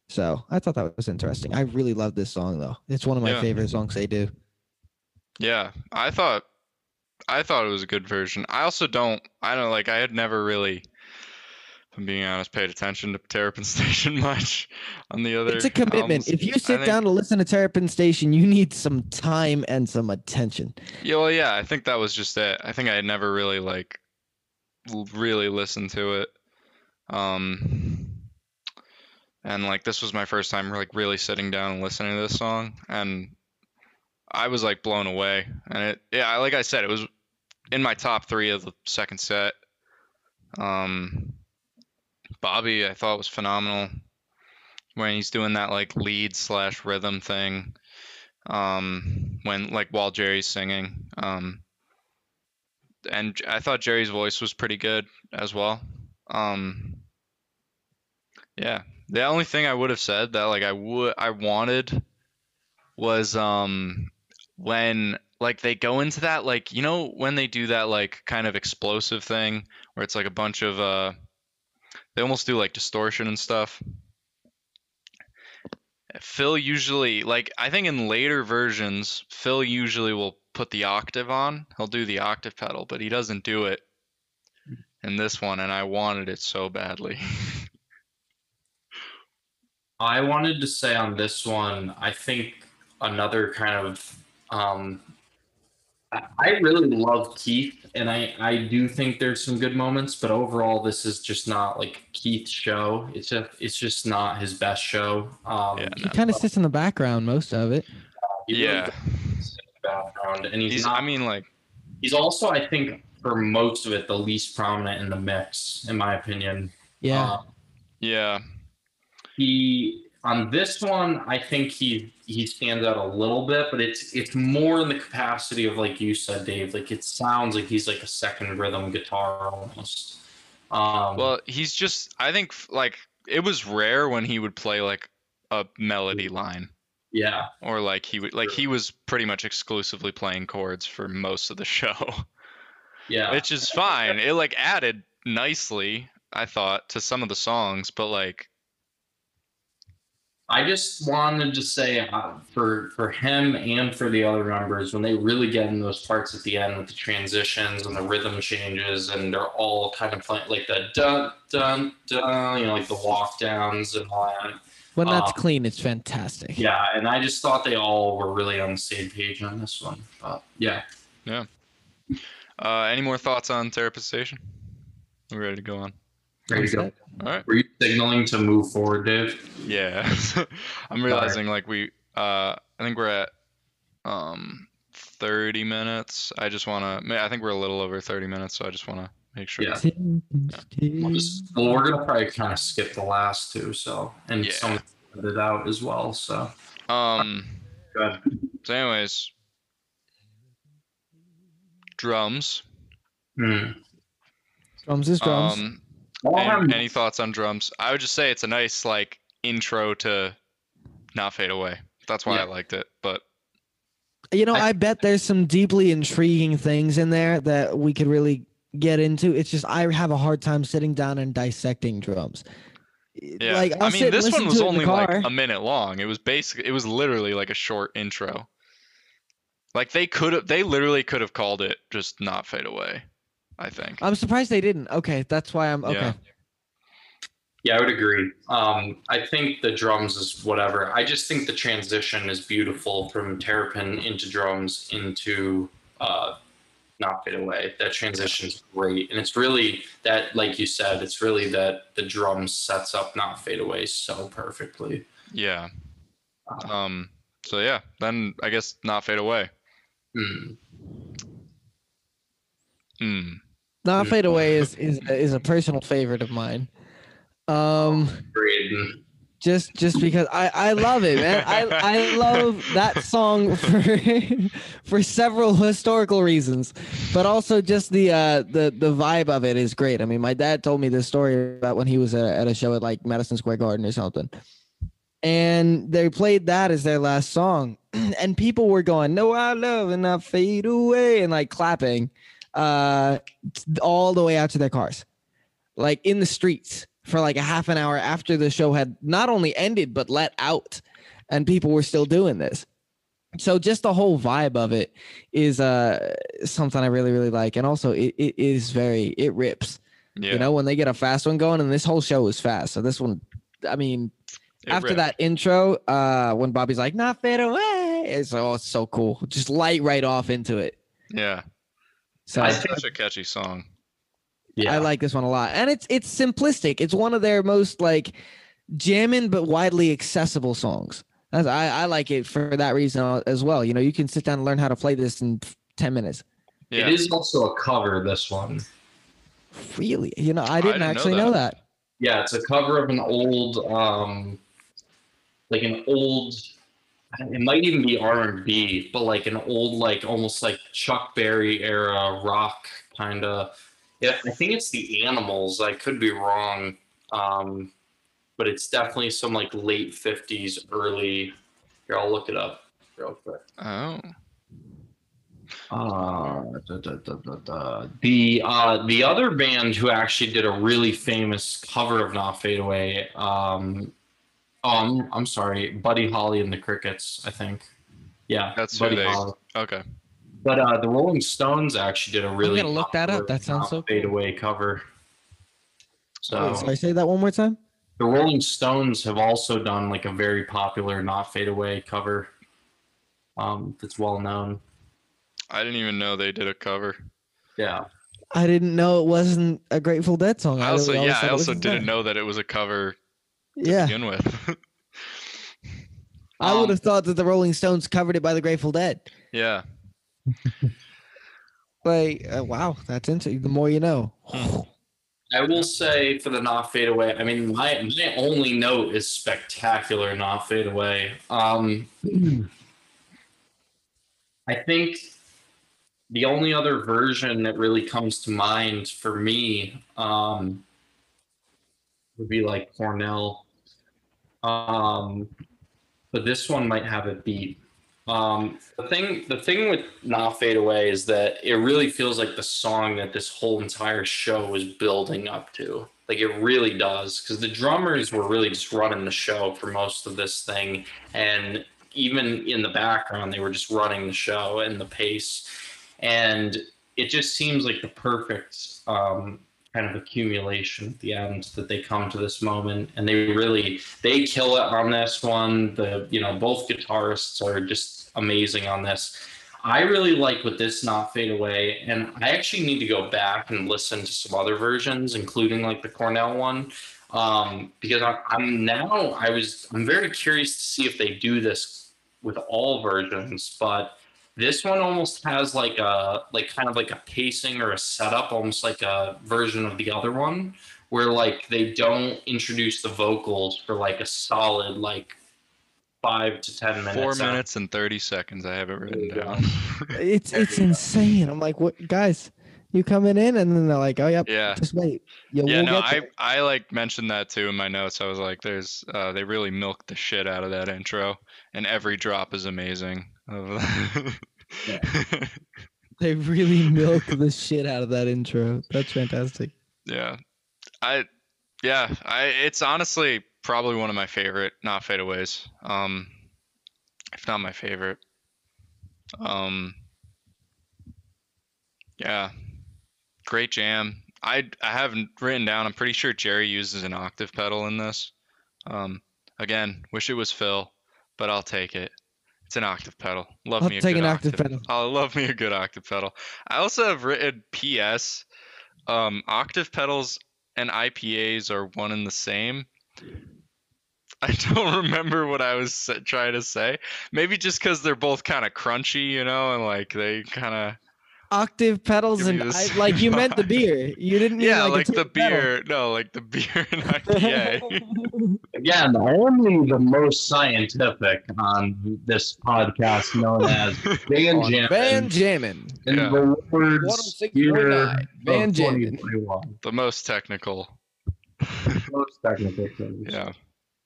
So I thought that was interesting. I really love this song though. It's one of my yeah. favorite songs they do. Yeah, I thought I thought it was a good version. I also don't, I don't like, I had never really, if I'm being honest, paid attention to Terrapin Station much on the other. It's a commitment. Albums. If you sit I down think, to listen to Terrapin Station, you need some time and some attention. Yeah, well, yeah, I think that was just it. I think I had never really, like, really listened to it. Um, and, like, this was my first time, like, really sitting down and listening to this song. And I was like blown away, and it, yeah, like I said, it was in my top three of the second set. Um, Bobby, I thought was phenomenal when he's doing that like lead slash rhythm thing. Um, when like while Jerry's singing, um, and I thought Jerry's voice was pretty good as well. Um, yeah, the only thing I would have said that like I would I wanted was um. when like they go into that, like, you know, when they do that like kind of explosive thing where it's like a bunch of uh they almost do like distortion and stuff. Phil usually, like, I think in later versions, Phil usually will put the octave on. He'll do the octave pedal, but he doesn't do it in this one, and I wanted it so badly. I wanted to say on this one, I think another kind of, um, I really love Keith, and I, I do think there's some good moments, but overall, this is just not like Keith's show. It's a, it's just not his best show. Um, yeah, he no, kind of sits in the background most of it. Uh, he yeah. Really sit in the background, and he's, he's not, I mean, like, he's also, I think, for most of it, the least prominent in the mix, in my opinion. Yeah. Um, yeah. He, on this one, I think he he stands out a little bit, but it's it's more in the capacity of, like you said, Dave, like it sounds like he's like a second rhythm guitar almost. Um, well, he's just, I think, like, it was rare when he would play like a melody line. Yeah. Or like he would, like he was pretty much exclusively playing chords for most of the show. Yeah. Which is fine. It like added nicely, I thought, to some of the songs, but like, I just wanted to say uh, for for him and for the other members, when they really get in those parts at the end with the transitions and the rhythm changes, and they're all kind of playing like the dun dun dun, you know, like the walk downs and all that. When that's um, clean, it's fantastic. Yeah, and I just thought they all were really on the same page on this one. Uh, yeah. Yeah. Uh, any more thoughts on Terrapin Station? We're ready to go on. There you go. All right. Were you signaling to move forward, Dave? Yeah. I'm realizing, right, like we, uh, I think we're at um, thirty minutes. I just want to, I think we're a little over thirty minutes, so I just want to make sure. Yeah. That, yeah. We'll, just, well, we're going to probably kind of skip the last two, so, and yeah. Someone put it out as well, so. Um. Good. So anyways, drums. Mm. Drums is drums. Um, Any, any thoughts on drums? I would just say it's a nice like intro to Not Fade Away. That's why yeah. I liked it. But you know, I, I bet there's some deeply intriguing things in there that we could really get into. It's just I have a hard time sitting down and dissecting drums. Yeah, like, I mean, this one was only like a minute long. It was basically, it was literally like a short intro. Like they could have, they literally could have called it just Not Fade Away. I think I'm surprised they didn't. Okay, that's why I'm okay. Yeah, yeah I would agree. Um, I think the drums is whatever. I just think the transition is beautiful from Terrapin into drums into uh, Not Fade Away. That transition's great, and it's really that, like you said, it's really that the drums sets up Not Fade Away so perfectly. Yeah. Um. um so yeah, then I guess Not Fade Away. Hmm. Hmm. Not Fade Away is, is is a personal favorite of mine. Um, just just because I, I love it, man. I, I love that song for for several historical reasons, but also just the uh the the vibe of it is great. I mean, my dad told me this story about when he was at, at a show at like Madison Square Garden or something, and they played that as their last song, and people were going, "No, I love and I fade away," and like clapping. Uh, all the way out to their cars, like in the streets for like a half an hour after the show had not only ended but let out, and people were still doing this. So just the whole vibe of it is uh something I really really like, and also it, it is very it rips. Yeah. You know, when they get a fast one going, and this whole show is fast. So this one, I mean, it after ripped. That intro, uh, when Bobby's like "Not Fade Away," it's oh it's so cool. Just light right off into it. Yeah. So it's such a catchy song. Yeah, I like this one a lot, and it's it's simplistic. It's one of their most like jammin' but widely accessible songs. That's, I I like it for that reason as well. You know, you can sit down and learn how to play this in ten minutes. Yeah. It is also a cover. This one, really, you know, I didn't, I didn't actually know that. know that. Yeah, it's a cover of an old, um, like an old. It might even be R and B, but like an old, like almost like Chuck Berry era rock kind of. Yeah, I think it's the Animals. I could be wrong, um, but it's definitely some like late fifties, early. Here, I'll look it up real quick. Oh, Uh, da, da, da, da, da. The uh, the other band who actually did a really famous cover of Not Fade Away, um, um, I'm sorry, Buddy Holly and the Crickets, I think. Yeah, that's Buddy who they, Holly. Okay. But uh, the Rolling Stones actually did a really. I'm gonna look that up. That sounds so Fade Away cover. So wait, so I say that one more time. The Rolling Stones have also done like a very popular Not Fade Away cover. Um, that's well known. I didn't even know they did a cover. Yeah. I didn't know it wasn't a Grateful Dead song. I also, I yeah, I also didn't know that it was a cover to yeah. begin with. I um, would have thought that the Rolling Stones covered it by the Grateful Dead. Yeah. Like, uh, wow, that's interesting. The more you know. I will say for the Not Fade Away, I mean, my, my only note is spectacular Not Fade Away. Um, I think... The only other version that really comes to mind for me um, would be like Cornell. Um, but this one might have a beat. Um, the thing the thing with Not Fade Away is that it really feels like the song that this whole entire show was building up to. Like it really does, because the drummers were really just running the show for most of this thing. And even in the background, they were just running the show and the pace. And it just seems like the perfect um, kind of accumulation at the end that they come to this moment. And they really, they kill it on this one. The, you know, both guitarists are just amazing on this. I really like with this Not Fade Away. And I actually need to go back and listen to some other versions, including like the Cornell one. Um, because I, I'm now, I was, I'm very curious to see if they do this with all versions, but this one almost has like a, like kind of like a pacing or a setup, almost like a version of the other one, where like they don't introduce the vocals for like a solid like five to ten minutes. Four minutes and thirty seconds. I have it written down. It's it's insane. I'm like, what guys? You coming in, and then they're like, oh yep, yeah, just wait. Yeah, yeah we'll no, I it. I like mentioned that too in my notes. I was like, there's uh, they really milked the shit out of that intro, and every drop is amazing. Yeah. They really milk the shit out of that intro. That's fantastic. Yeah, I, yeah, I. It's honestly probably one of my favorite Not Fade Aways. Um, if not my favorite. Um, yeah, great jam. I I haven't written down. I'm pretty sure Jerry uses an octave pedal in this. Um, again, wish it was Phil, but I'll take it. It's an octave pedal. Love I'll me a take good an octave, octave pedal. I love me a good octave pedal. I also have written P S Um, octave pedals and I P As are one and the same. I don't remember what I was trying to say. Maybe just because they're both kind of crunchy, you know, and like they kind of octave pedals and I, like you meant the beer. You didn't. Yeah, mean like, like the beer. Pedal. No, like the beer and I P A. Again, I am the most scientific on this podcast, known as Van Jammin'. Van Jammin'. In yeah. the words here, Van Jammin'. The most technical. The most technical things. Yeah.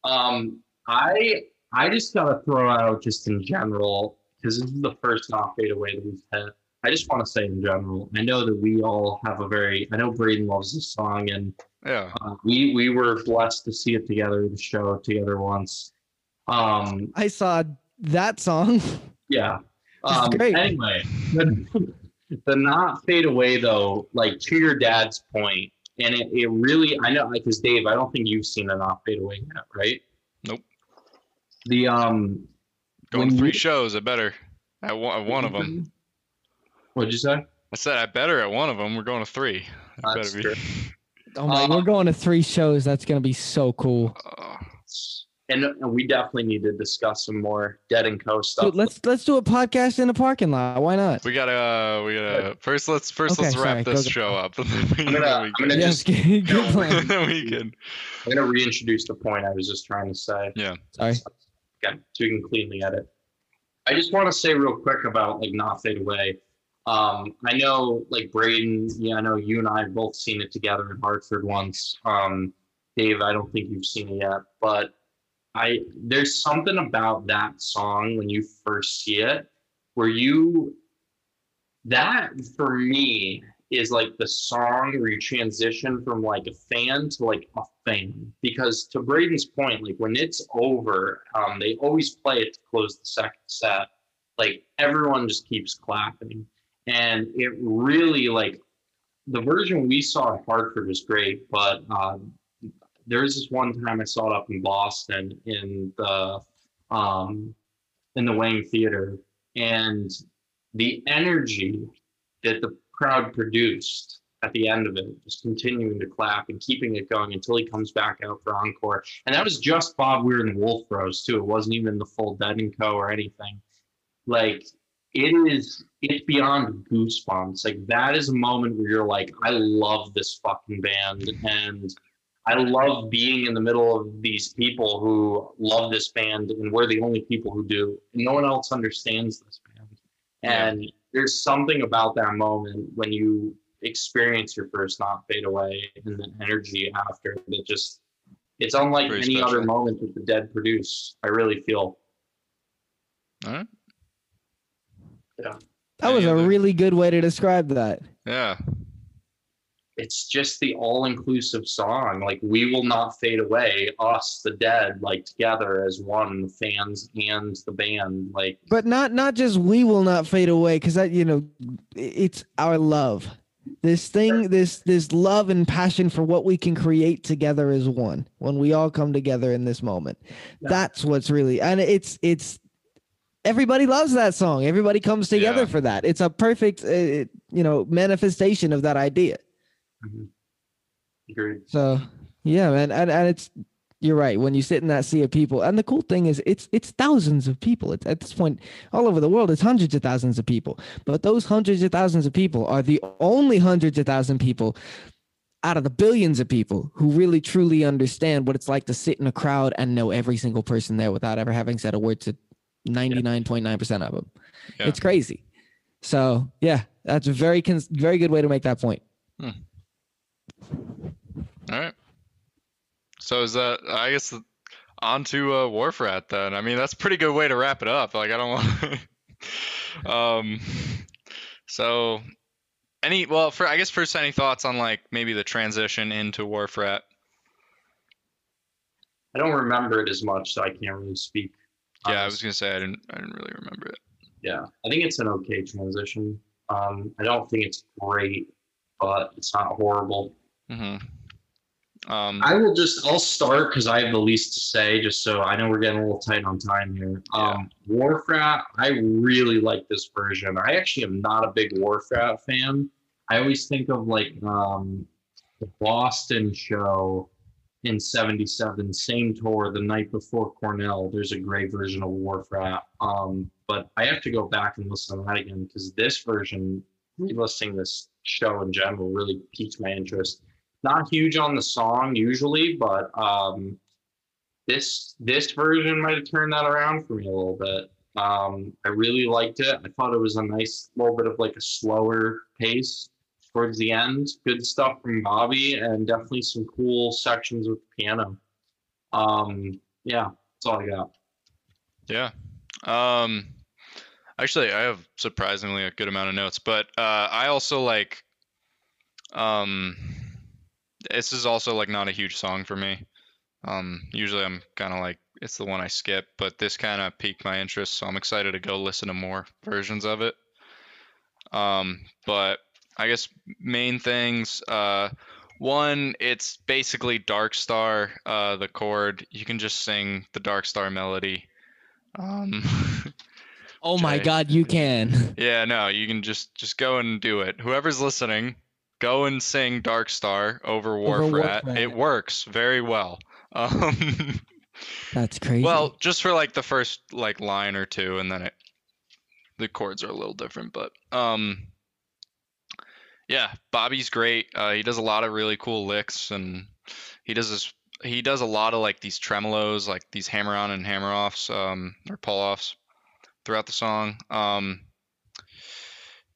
Um, I I just gotta throw out just in general, because this is the first Not Fade Away that we've had. I just want to say in general, I know that we all have a very, I know Braden loves this song, and yeah. uh, we we were blessed to see it together, the show together once. Um, I saw that song. Yeah. Um, great. Anyway, the, the Not Fade Away though, like to your dad's point, and it, it really, I know, because like, Dave, I don't think you've seen a Not Fade Away yet, right? Nope. The um, going three you, shows, I better at one, at one of them. What'd you say? I said I better at one of them. We're going to three. That's better be. Oh my! Uh, we're going to three shows. That's gonna be so cool. Uh, and, and we definitely need to discuss some more Dead and Co stuff. Dude, let's let's do a podcast in the parking lot. Why not? We gotta uh, we gotta first let's first okay, let's wrap sorry, this go, show go. up. I'm gonna, I'm gonna just you know, we can. I'm gonna reintroduce the point I was just trying to say. Yeah. Sorry. Okay, so we can cleanly edit. I just want to say real quick about like Not Fade Away. Um, I know like Braden, yeah, I know you and I have both seen it together in Hartford once. Um, Dave, I don't think you've seen it yet, but I, there's something about that song when you first see it where you, that for me is like the song where you transition from like a fan to like a thing. Because to Braden's point, like when it's over, um, they always play it to close the second set. Like everyone just keeps clapping. And it really, like, the version we saw at Hartford was great, but um, there was this one time I saw it up in Boston in the um, in the Wang Theater, and the energy that the crowd produced at the end of it, just continuing to clap and keeping it going until he comes back out for encore. And that was just Bob Weir and the Wolf Bros too. It wasn't even the full Dead and Co or anything. Like, it is, it's beyond goosebumps. Like, that is a moment where you're like, I love this fucking band. And I love being in the middle of these people who love this band, and we're the only people who do. And no one else understands this band. And yeah. There's something about that moment when you experience your first Not Fade Away and the energy after that, just, it's unlike Very any special. Other moment that the Dead produce, I really feel. All right. Yeah. That any was other? A really good way to describe that. Yeah. It's just the all-inclusive song. Like, we will not fade away, us, the Dead, like together as one, the fans and the band. Like, but not not just we will not fade away, because that, you know, it's our love. This thing, this this love and passion for what we can create together as one. When we all come together in this moment, yeah. That's what's really, and it's it's. Everybody loves that song. Everybody comes together yeah. for that. It's a perfect, uh, you know, manifestation of that idea. Mm-hmm. Agreed. So, yeah, man, and, and it's, you're right. When you sit in that sea of people, and the cool thing is, it's it's thousands of people. It's, at this point, all over the world, it's hundreds of thousands of people. But those hundreds of thousands of people are the only hundreds of thousands of people out of the billions of people who really truly understand what it's like to sit in a crowd and know every single person there without ever having said a word to ninety-nine point nine percent of them. Yeah. It's crazy. So yeah, that's a very, cons- very good way to make that point. Hmm. All right. So is that, I guess, on to uh, Wharf Rat then. I mean, that's a pretty good way to wrap it up. Like, I don't want to, um, so any, well, for, I guess first, any thoughts on like maybe the transition into Wharf Rat? I don't remember it as much, so I can't really speak. Yeah, I was gonna say I didn't. I didn't really remember it. Yeah, I think it's an okay transition. Um, I don't think it's great, but it's not horrible. Mm-hmm. Um, I will just. I'll start because I have the least to say. Just so I know, we're getting a little tight on time here. Um, yeah. Wharf Rat. I really like this version. I actually am not a big Wharf Rat fan. I always think of like um, the Boston show. In seventy-seven, same tour, the night before Cornell, there's a great version of Wharf Rat. Um, but I have to go back and listen to that again, because this version, re-listening this show in general, really piqued my interest. Not huge on the song usually, but um, this this version might have turned that around for me a little bit. Um, I really liked it. I thought it was a nice little bit of like a slower pace towards the end. Good stuff from Bobby, and definitely some cool sections with the piano. Um, yeah, that's all I got. Yeah. Um, actually, I have surprisingly a good amount of notes, but uh, I also like, um, this is also like not a huge song for me. Um, usually I'm kind of like, it's the one I skip, but this kind of piqued my interest, so I'm excited to go listen to more versions of it. Um, but I guess main things, uh, one, it's basically Dark Star, uh, the chord. You can just sing the Dark Star melody. Um, oh my I, God, you can. Yeah, no, you can just, just go and do it. Whoever's listening, go and sing Dark Star over Wharf Rat. It works very well. Um, That's crazy. Well, just for like the first like line or two, and then it, the chords are a little different, but, um, yeah, Bobby's great. Uh, he does a lot of really cool licks, and he does this, he does a lot of like these tremolos, like these hammer on and hammer offs, um, or pull offs throughout the song. Um,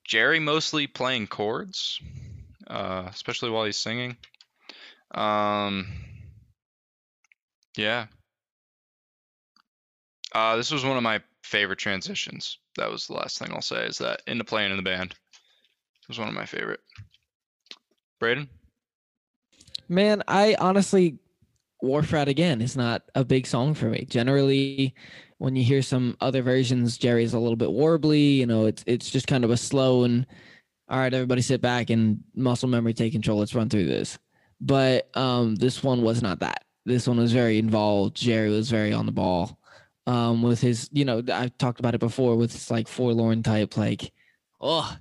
Jerry mostly playing chords, uh, especially while he's singing. Um, yeah. Uh, this was one of my favorite transitions. That was the last thing I'll say, is that into Playing in the Band. was one of my favorite. Braden? Man, I honestly, Wharf Rat again is not a big song for me. Generally, when you hear some other versions, Jerry's a little bit warbly. You know, it's it's just kind of a slow and, all right, everybody sit back and muscle memory take control. Let's run through this. But um, this one was not that. This one was very involved. Jerry was very on the ball um, with his, you know, I've talked about it before with this like forlorn type, like, oh,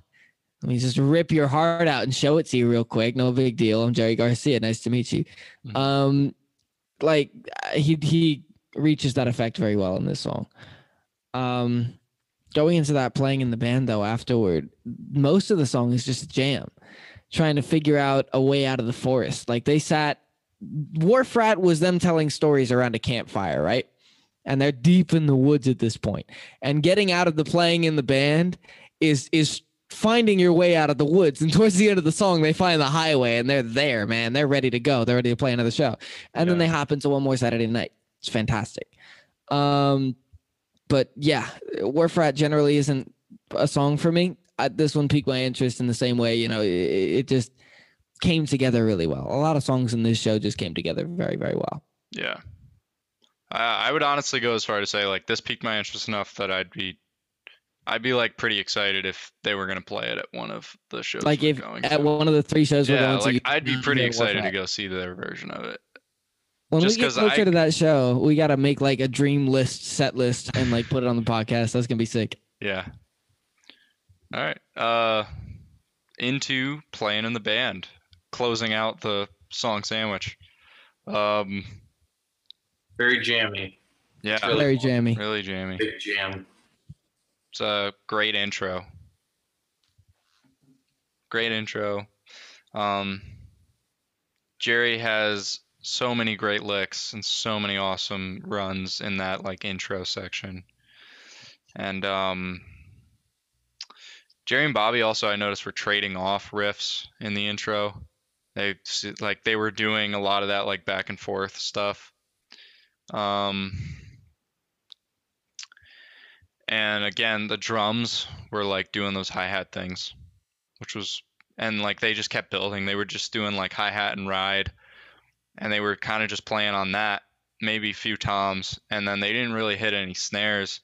let me just rip your heart out and show it to you real quick. No big deal. I'm Jerry Garcia. Nice to meet you. Mm-hmm. Um, like he he reaches that effect very well in this song. Um, going into that Playing in the Band though afterward, most of the song is just a jam, trying to figure out a way out of the forest. Like they sat, Wharf Rat was them telling stories around a campfire, right? And they're deep in the woods at this point. And getting out of the Playing in the Band is is finding your way out of the woods. And towards the end of the song, they find the highway and they're there, man. They're ready to go. They're ready to play another show. And yeah. then they hop into One More Saturday Night. It's fantastic. Um, but yeah, Wharf Rat generally isn't a song for me. I, this one piqued my interest in the same way. You know, it, it just came together really well. A lot of songs in this show just came together very, very well. Yeah. Uh, I would honestly go as far to say like this piqued my interest enough that I'd be I'd be like pretty excited if they were gonna play it at one of the shows. Like if going at to. one of the three shows yeah, we're going like, to. I'd be pretty excited to go see their version of it. When Just we get closer I... to that show, we gotta make like a dream list, set list, and like put it on the podcast. That's gonna be sick. Yeah. All right. Uh, into Playing in the Band, closing out the song sandwich. Um, very jammy. Yeah. Really very cool. jammy. Really jammy. Big jam. It's a great intro. Great intro. Um, Jerry has so many great licks and so many awesome runs in that like intro section. And um, Jerry and Bobby also, I noticed, were trading off riffs in the intro. They like they were doing a lot of that like back and forth stuff. Um. And again, the drums were like doing those hi-hat things, which was, and like they just kept building. They were just doing like hi-hat and ride, and they were kind of just playing on that, maybe a few toms, and then they didn't really hit any snares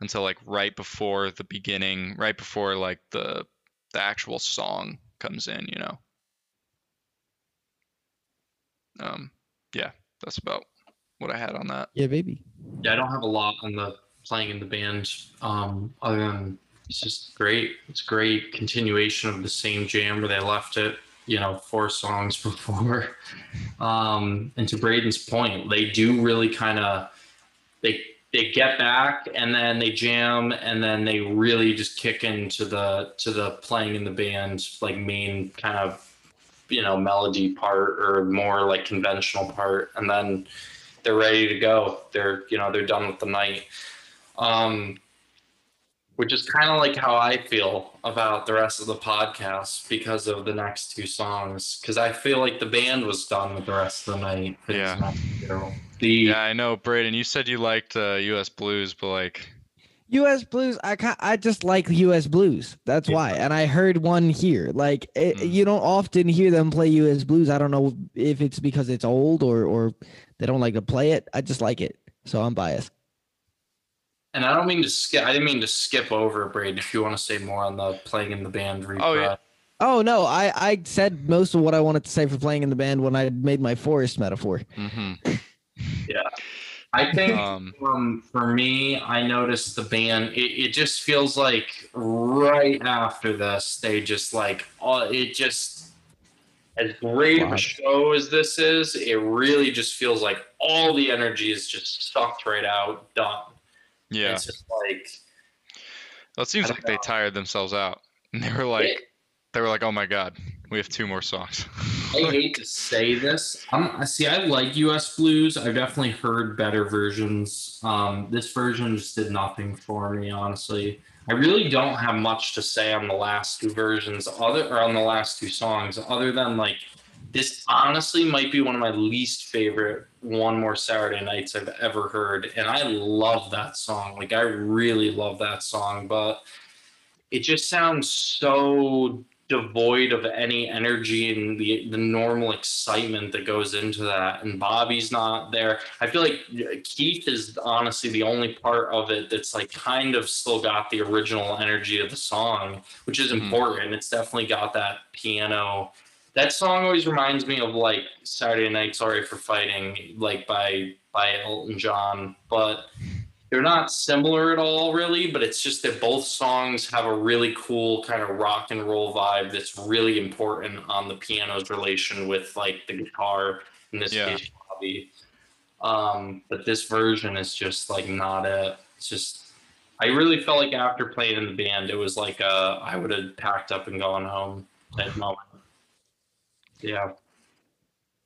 until like right before the beginning, right before like the the actual song comes in, you know. Um, yeah, that's about what I had on that. Yeah, baby. Yeah, I don't have a lot on the Playing in the Band, um, other than it's just great. It's a great continuation of the same jam where they left it, you know, four songs before. Um, and to Braden's point, they do really kind of, they they get back and then they jam and then they really just kick into the to the Playing in the Band, like main kind of, you know, melody part or more like conventional part. And then they're ready to go. They're, you know, they're done with the night. Um, which is kind of like how I feel about the rest of the podcast because of the next two songs. Because I feel like the band was done with the rest of the night. Yeah. Not, you know, the... Yeah, I know, Braden. You said you liked uh, U S Blues, but like U S Blues, I I just like U S Blues. That's yeah. why. And I heard one here. Like it, mm. you don't often hear them play U S Blues. I don't know if it's because it's old or or they don't like to play it. I just like it, so I'm biased. And I don't mean to skip. I didn't mean to skip over, Braden. If you want to say more on the Playing in the Band, reprod. Oh yeah. Oh no, I, I said most of what I wanted to say for Playing in the Band when I made my forest metaphor. Mm-hmm. Yeah, I think um, um, for me, I noticed the band. It, it just feels like right after this, they just like all. It just as great wow. of a show as this is, it really just feels like all the energy is just sucked right out, done. Yeah, it's just like, well, it seems like know. they tired themselves out, and they were like, it, they were like, oh my god, we have two more songs. I hate to say this. I see. I like U S Blues. I've definitely heard better versions. Um, this version just did nothing for me, honestly. I really don't have much to say on the last two versions, other or on the last two songs, other than like, this honestly might be one of my least favorite One More Saturday Nights I've ever heard. And I love that song. Like, I really love that song. But it just sounds so devoid of any energy and the the normal excitement that goes into that. And Bobby's not there. I feel like Keith is honestly the only part of it that's like kind of still got the original energy of the song, which is important. Mm. It's definitely got that piano. That song always reminds me of like Saturday Night Sorry for Fighting, like by by Elton John, but they're not similar at all, really, but it's just that both songs have a really cool kind of rock and roll vibe that's really important on the piano's relation with, like, the guitar, in this yeah. case, Bobby. Um, but this version is just, like, not a... It's just... I really felt like after playing in the band, it was like a, I would have packed up and gone home that moment. Yeah.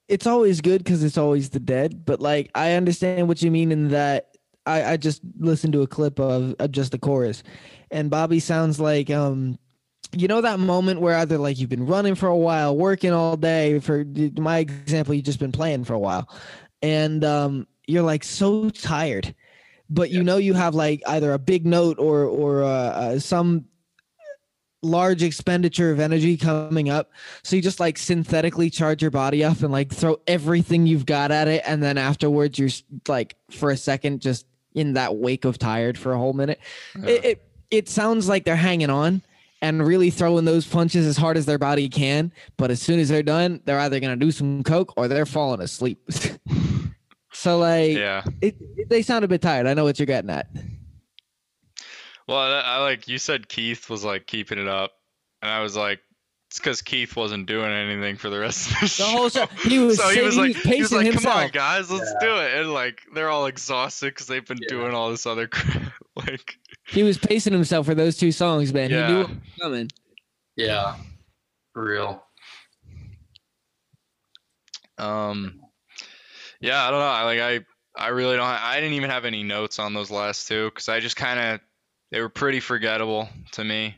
It's always good because it's always the Dead, but, like, I understand what you mean in that I, I just listened to a clip of, of just the chorus, and Bobby sounds like, um, you know, that moment where either like you've been running for a while, working all day, for my example, you've just been playing for a while, and um, you're like so tired, but you know you have like either a big note or or uh, some large expenditure of energy coming up, so you just like synthetically charge your body up and like throw everything you've got at it, and then afterwards you're like for a second just in that wake of tired for a whole minute. Yeah. It, it it sounds like they're hanging on and really throwing those punches as hard as their body can, but as soon as they're done, they're either going to do some coke or they're falling asleep. So like, yeah, it, it, they sound a bit tired. I know what you're getting at. Well, I, I like you said Keith was like keeping it up, and I was like, it's because Keith wasn't doing anything for the rest of the, the show. Whole show. He was so he was like, he was like, himself. Come on, guys, let's yeah. do it. And like, they're all exhausted because they've been yeah. doing all this other crap. Like, he was pacing himself for those two songs, man. Yeah. He knew what was coming. Yeah, for real. Um, yeah, I don't know. Like, I, I really don't. Have, I didn't even have any notes on those last two because I just kind of they were pretty forgettable to me.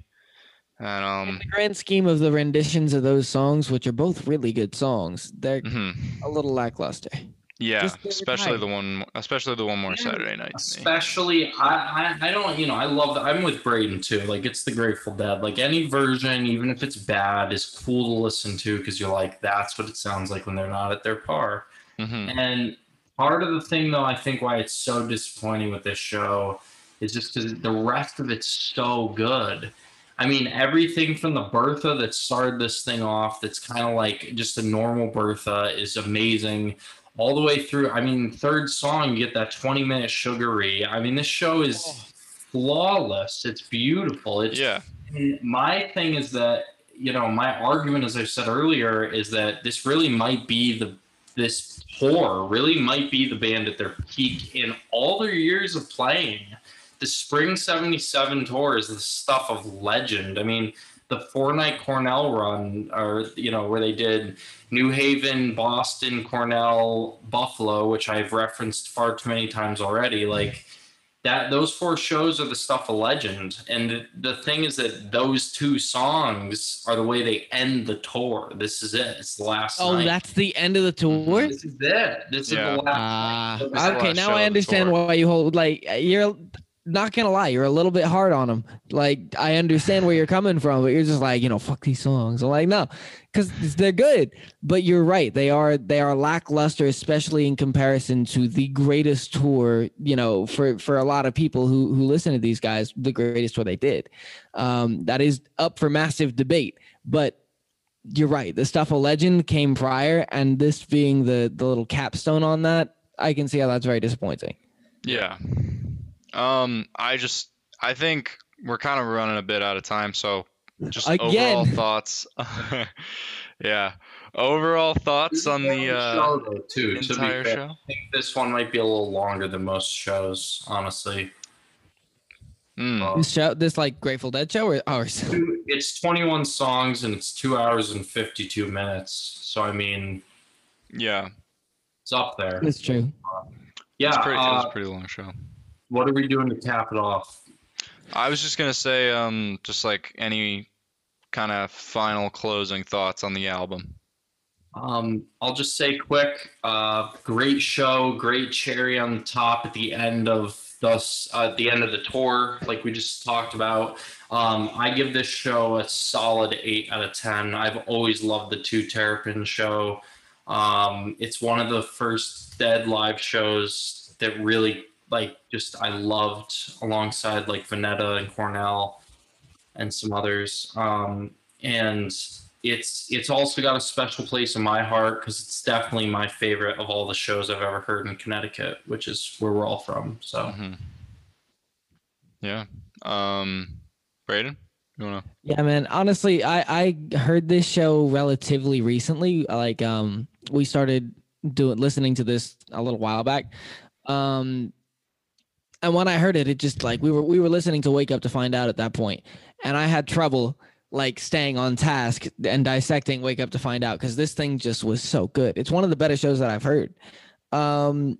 And, um, in the grand scheme of the renditions of those songs, which are both really good songs, they're mm-hmm. a little lackluster. Yeah, especially the one, especially the one more Saturday night. Especially, I, I, I don't, you know, I love. The, I'm with Braden too. Like, it's the Grateful Dead. Like, any version, even if it's bad, is cool to listen to because you're like, that's what it sounds like when they're not at their par. Mm-hmm. And part of the thing, though, I think why it's so disappointing with this show is just because the rest of it's so good. I mean, everything from the Bertha that started this thing off, that's kind of like just a normal Bertha, is amazing all the way through. I mean, third song, you get that twenty minute Sugary. I mean, this show is flawless. It's beautiful. It's, yeah. My thing is that, you know, my argument, as I said earlier, is that this really might be the, this tour really might be the band at their peak in all their years of playing. The Spring seventy-seven tour is the stuff of legend. I mean, the four-night Cornell run, or, you know, where they did New Haven, Boston, Cornell, Buffalo, which I've referenced far too many times already. Like, that, those four shows are the stuff of legend. And the thing is that those two songs are the way they end the tour. This is it. It's the last oh, night. Oh, that's the end of the tour? This is it. This yeah. is the last uh, night. Okay, now I understand why you hold, like, you're... Not gonna lie, you're a little bit hard on them. Like, I understand where you're coming from, but you're just like, you know, fuck these songs. I'm like, no, because they're good. But you're right, they are they are lackluster, especially in comparison to the greatest tour. You know, for for a lot of people who who listen to these guys, the greatest tour they did. Um, that is up for massive debate. But you're right, the stuff of legend came prior, and this being the the little capstone on that, I can see how that's very disappointing. Yeah. Um, I just, I think we're kind of running a bit out of time. So just Again. overall thoughts. yeah. Overall thoughts on the uh, show, though, too, entire show. I think this one might be a little longer than most shows, honestly. Mm. Um, this show, this like Grateful Dead show or ours? It's twenty-one songs and it's two hours and fifty-two minutes. So, I mean, yeah, it's up there. It's true. Um, yeah. It's pretty, uh, it was a pretty long show. What are we doing to cap it off? I was just going to say um, just like any kind of final closing thoughts on the album. Um, I'll just say quick, uh, great show, great cherry on the top at the end of thus uh, at the end of the tour, like we just talked about. Um, I give this show a solid eight out of ten. I've always loved the Two Terrapin Show. Um, it's one of the first Dead live shows that really, like, just I loved, alongside like Veneta and Cornell and some others. Um, and it's it's also got a special place in my heart because it's definitely my favorite of all the shows I've ever heard in Connecticut, which is where we're all from. So, mm-hmm. yeah. Um, Braden, you wanna? Yeah, man. Honestly, I I heard this show relatively recently. Like, um, we started doing listening to this a little while back. Um, and when I heard it, it just like we were we were listening to Wake Up to Find Out at that point, and I had trouble like staying on task and dissecting Wake Up to Find Out because this thing just was so good. It's one of the better shows that I've heard. Um,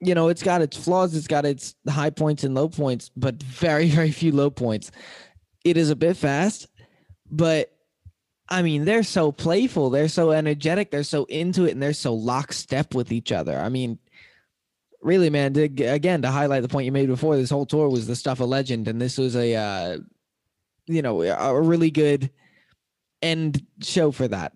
you know, it's got its flaws, it's got its high points and low points, but very, very few low points. It is a bit fast, but I mean, they're so playful, they're so energetic, they're so into it, and they're so lockstep with each other. I mean, really, man, to, again, to highlight the point you made before, this whole tour was the stuff of legend, and this was a... Uh, you know, a really good end show for that.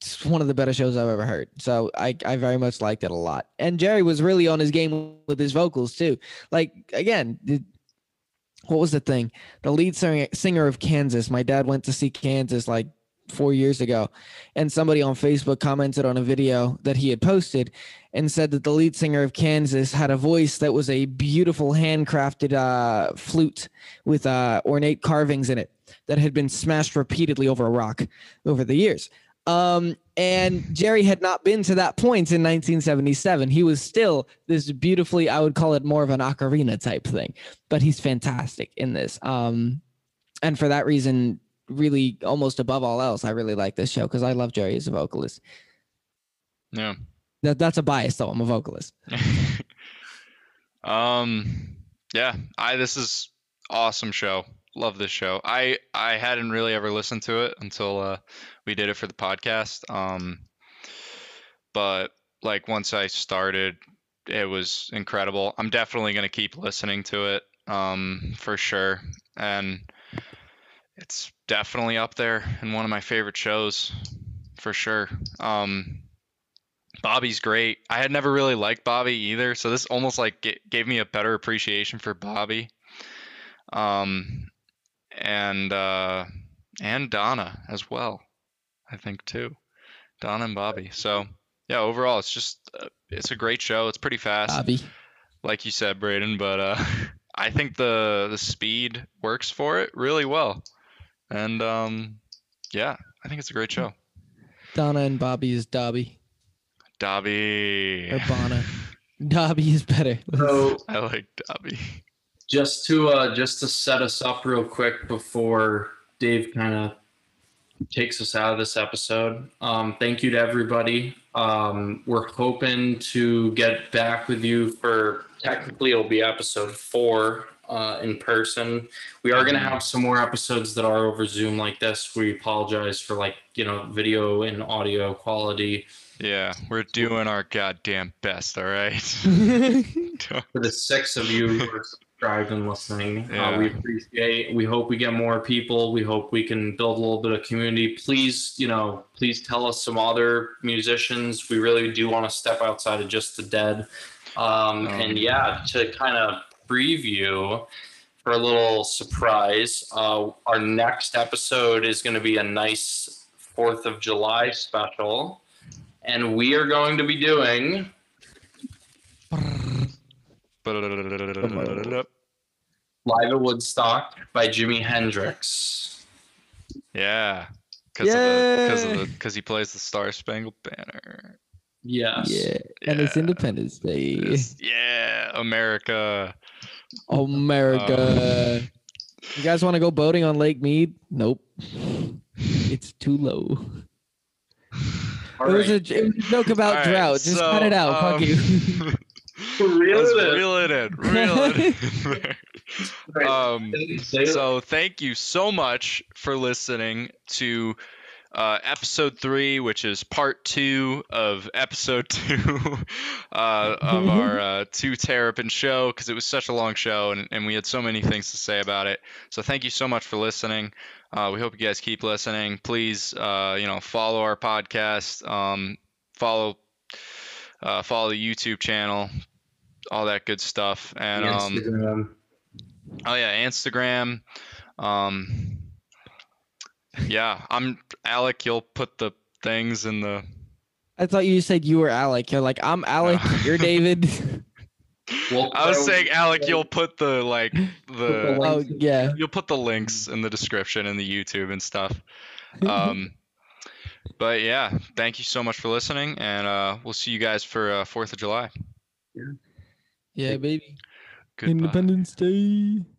It's one of the better shows I've ever heard. So I, I very much liked it a lot. And Jerry was really on his game with his vocals too. Like, again, what was the thing? The lead singer of Kansas. My dad went to see Kansas like four years ago. And somebody on Facebook commented on a video that he had posted and said that the lead singer of Kansas had a voice that was a beautiful handcrafted uh, flute with uh, ornate carvings in it that had been smashed repeatedly over a rock over the years. Um, and Jerry had not been to that point in nineteen seventy-seven. He was still this beautifully, I would call it more of an ocarina type thing, but he's fantastic in this. Um, and for that reason, really almost above all else, I really like this show because I love Jerry as a vocalist. Yeah. That that's a bias though. I'm a vocalist. um, yeah, I, this is awesome show. Love this show. I, I hadn't really ever listened to it until, uh, we did it for the podcast. Um, but like once I started, it was incredible. I'm definitely going to keep listening to it. Um, for sure. And it's definitely up there in one of my favorite shows for sure. Um, Bobby's great. I had never really liked Bobby either, so this almost like g- gave me a better appreciation for Bobby, um, and uh, and Donna as well. I think too, Donna and Bobby. So yeah, overall, it's just uh, it's a great show. It's pretty fast, Bobby, like you said, Braden. But uh, I think the the speed works for it really well, and um, yeah, I think it's a great show. Donna and Bobby is Dobby. Dobby. Urbana. Dobby is better. So, I like Dobby. Just to uh, just to set us up real quick before Dave kind of takes us out of this episode. Um, thank you to everybody. Um, we're hoping to get back with you for technically it'll be episode four uh, in person. We are gonna have some more episodes that are over Zoom like this. We apologize for like you know video and audio quality. Yeah, we're doing our goddamn best, all right? For the six of you who are subscribed and listening, yeah. uh, we appreciate We hope we get more people. We hope we can build a little bit of community. Please, you know, please tell us some other musicians. We really do want to step outside of just the Dead. Um, um, and yeah, to kind of preview for a little surprise, uh, our next episode is going to be a nice fourth of July special. And we are going to be doing Live at Woodstock by Jimi Hendrix. Yeah, because he plays the Star-Spangled Banner. Yes. Yeah, and yeah. It's Independence Day. It's, yeah, America. America. Um, you guys want to go boating on Lake Mead? Nope. It's too low. It was, right. a, it was a joke about right, drought. Just so, cut it out. Um, Fuck you. Reel it, reel it in. Reel it in. um, so thank you so much for listening to uh, episode three, which is part two of episode two uh, of our uh, Two Terrapin Show, because it was such a long show, and, and we had so many things to say about it. So thank you so much for listening. Uh, we hope you guys keep listening. Please, uh, you know, follow our podcast, um, follow uh, follow the YouTube channel, all that good stuff, and um, Instagram. Oh yeah, Instagram. Um, yeah, I'm Alec. You'll put the things in the. I thought you said you were Alec. You're like, I'm Alec. No. You're David. Well, I was saying, Alec, you'll put the like the, the oh, yeah. You'll put the links in the description and the YouTube and stuff. Um, but yeah, thank you so much for listening, and uh, we'll see you guys for uh, Fourth of July. Yeah, yeah, baby. Goodbye. Independence Day.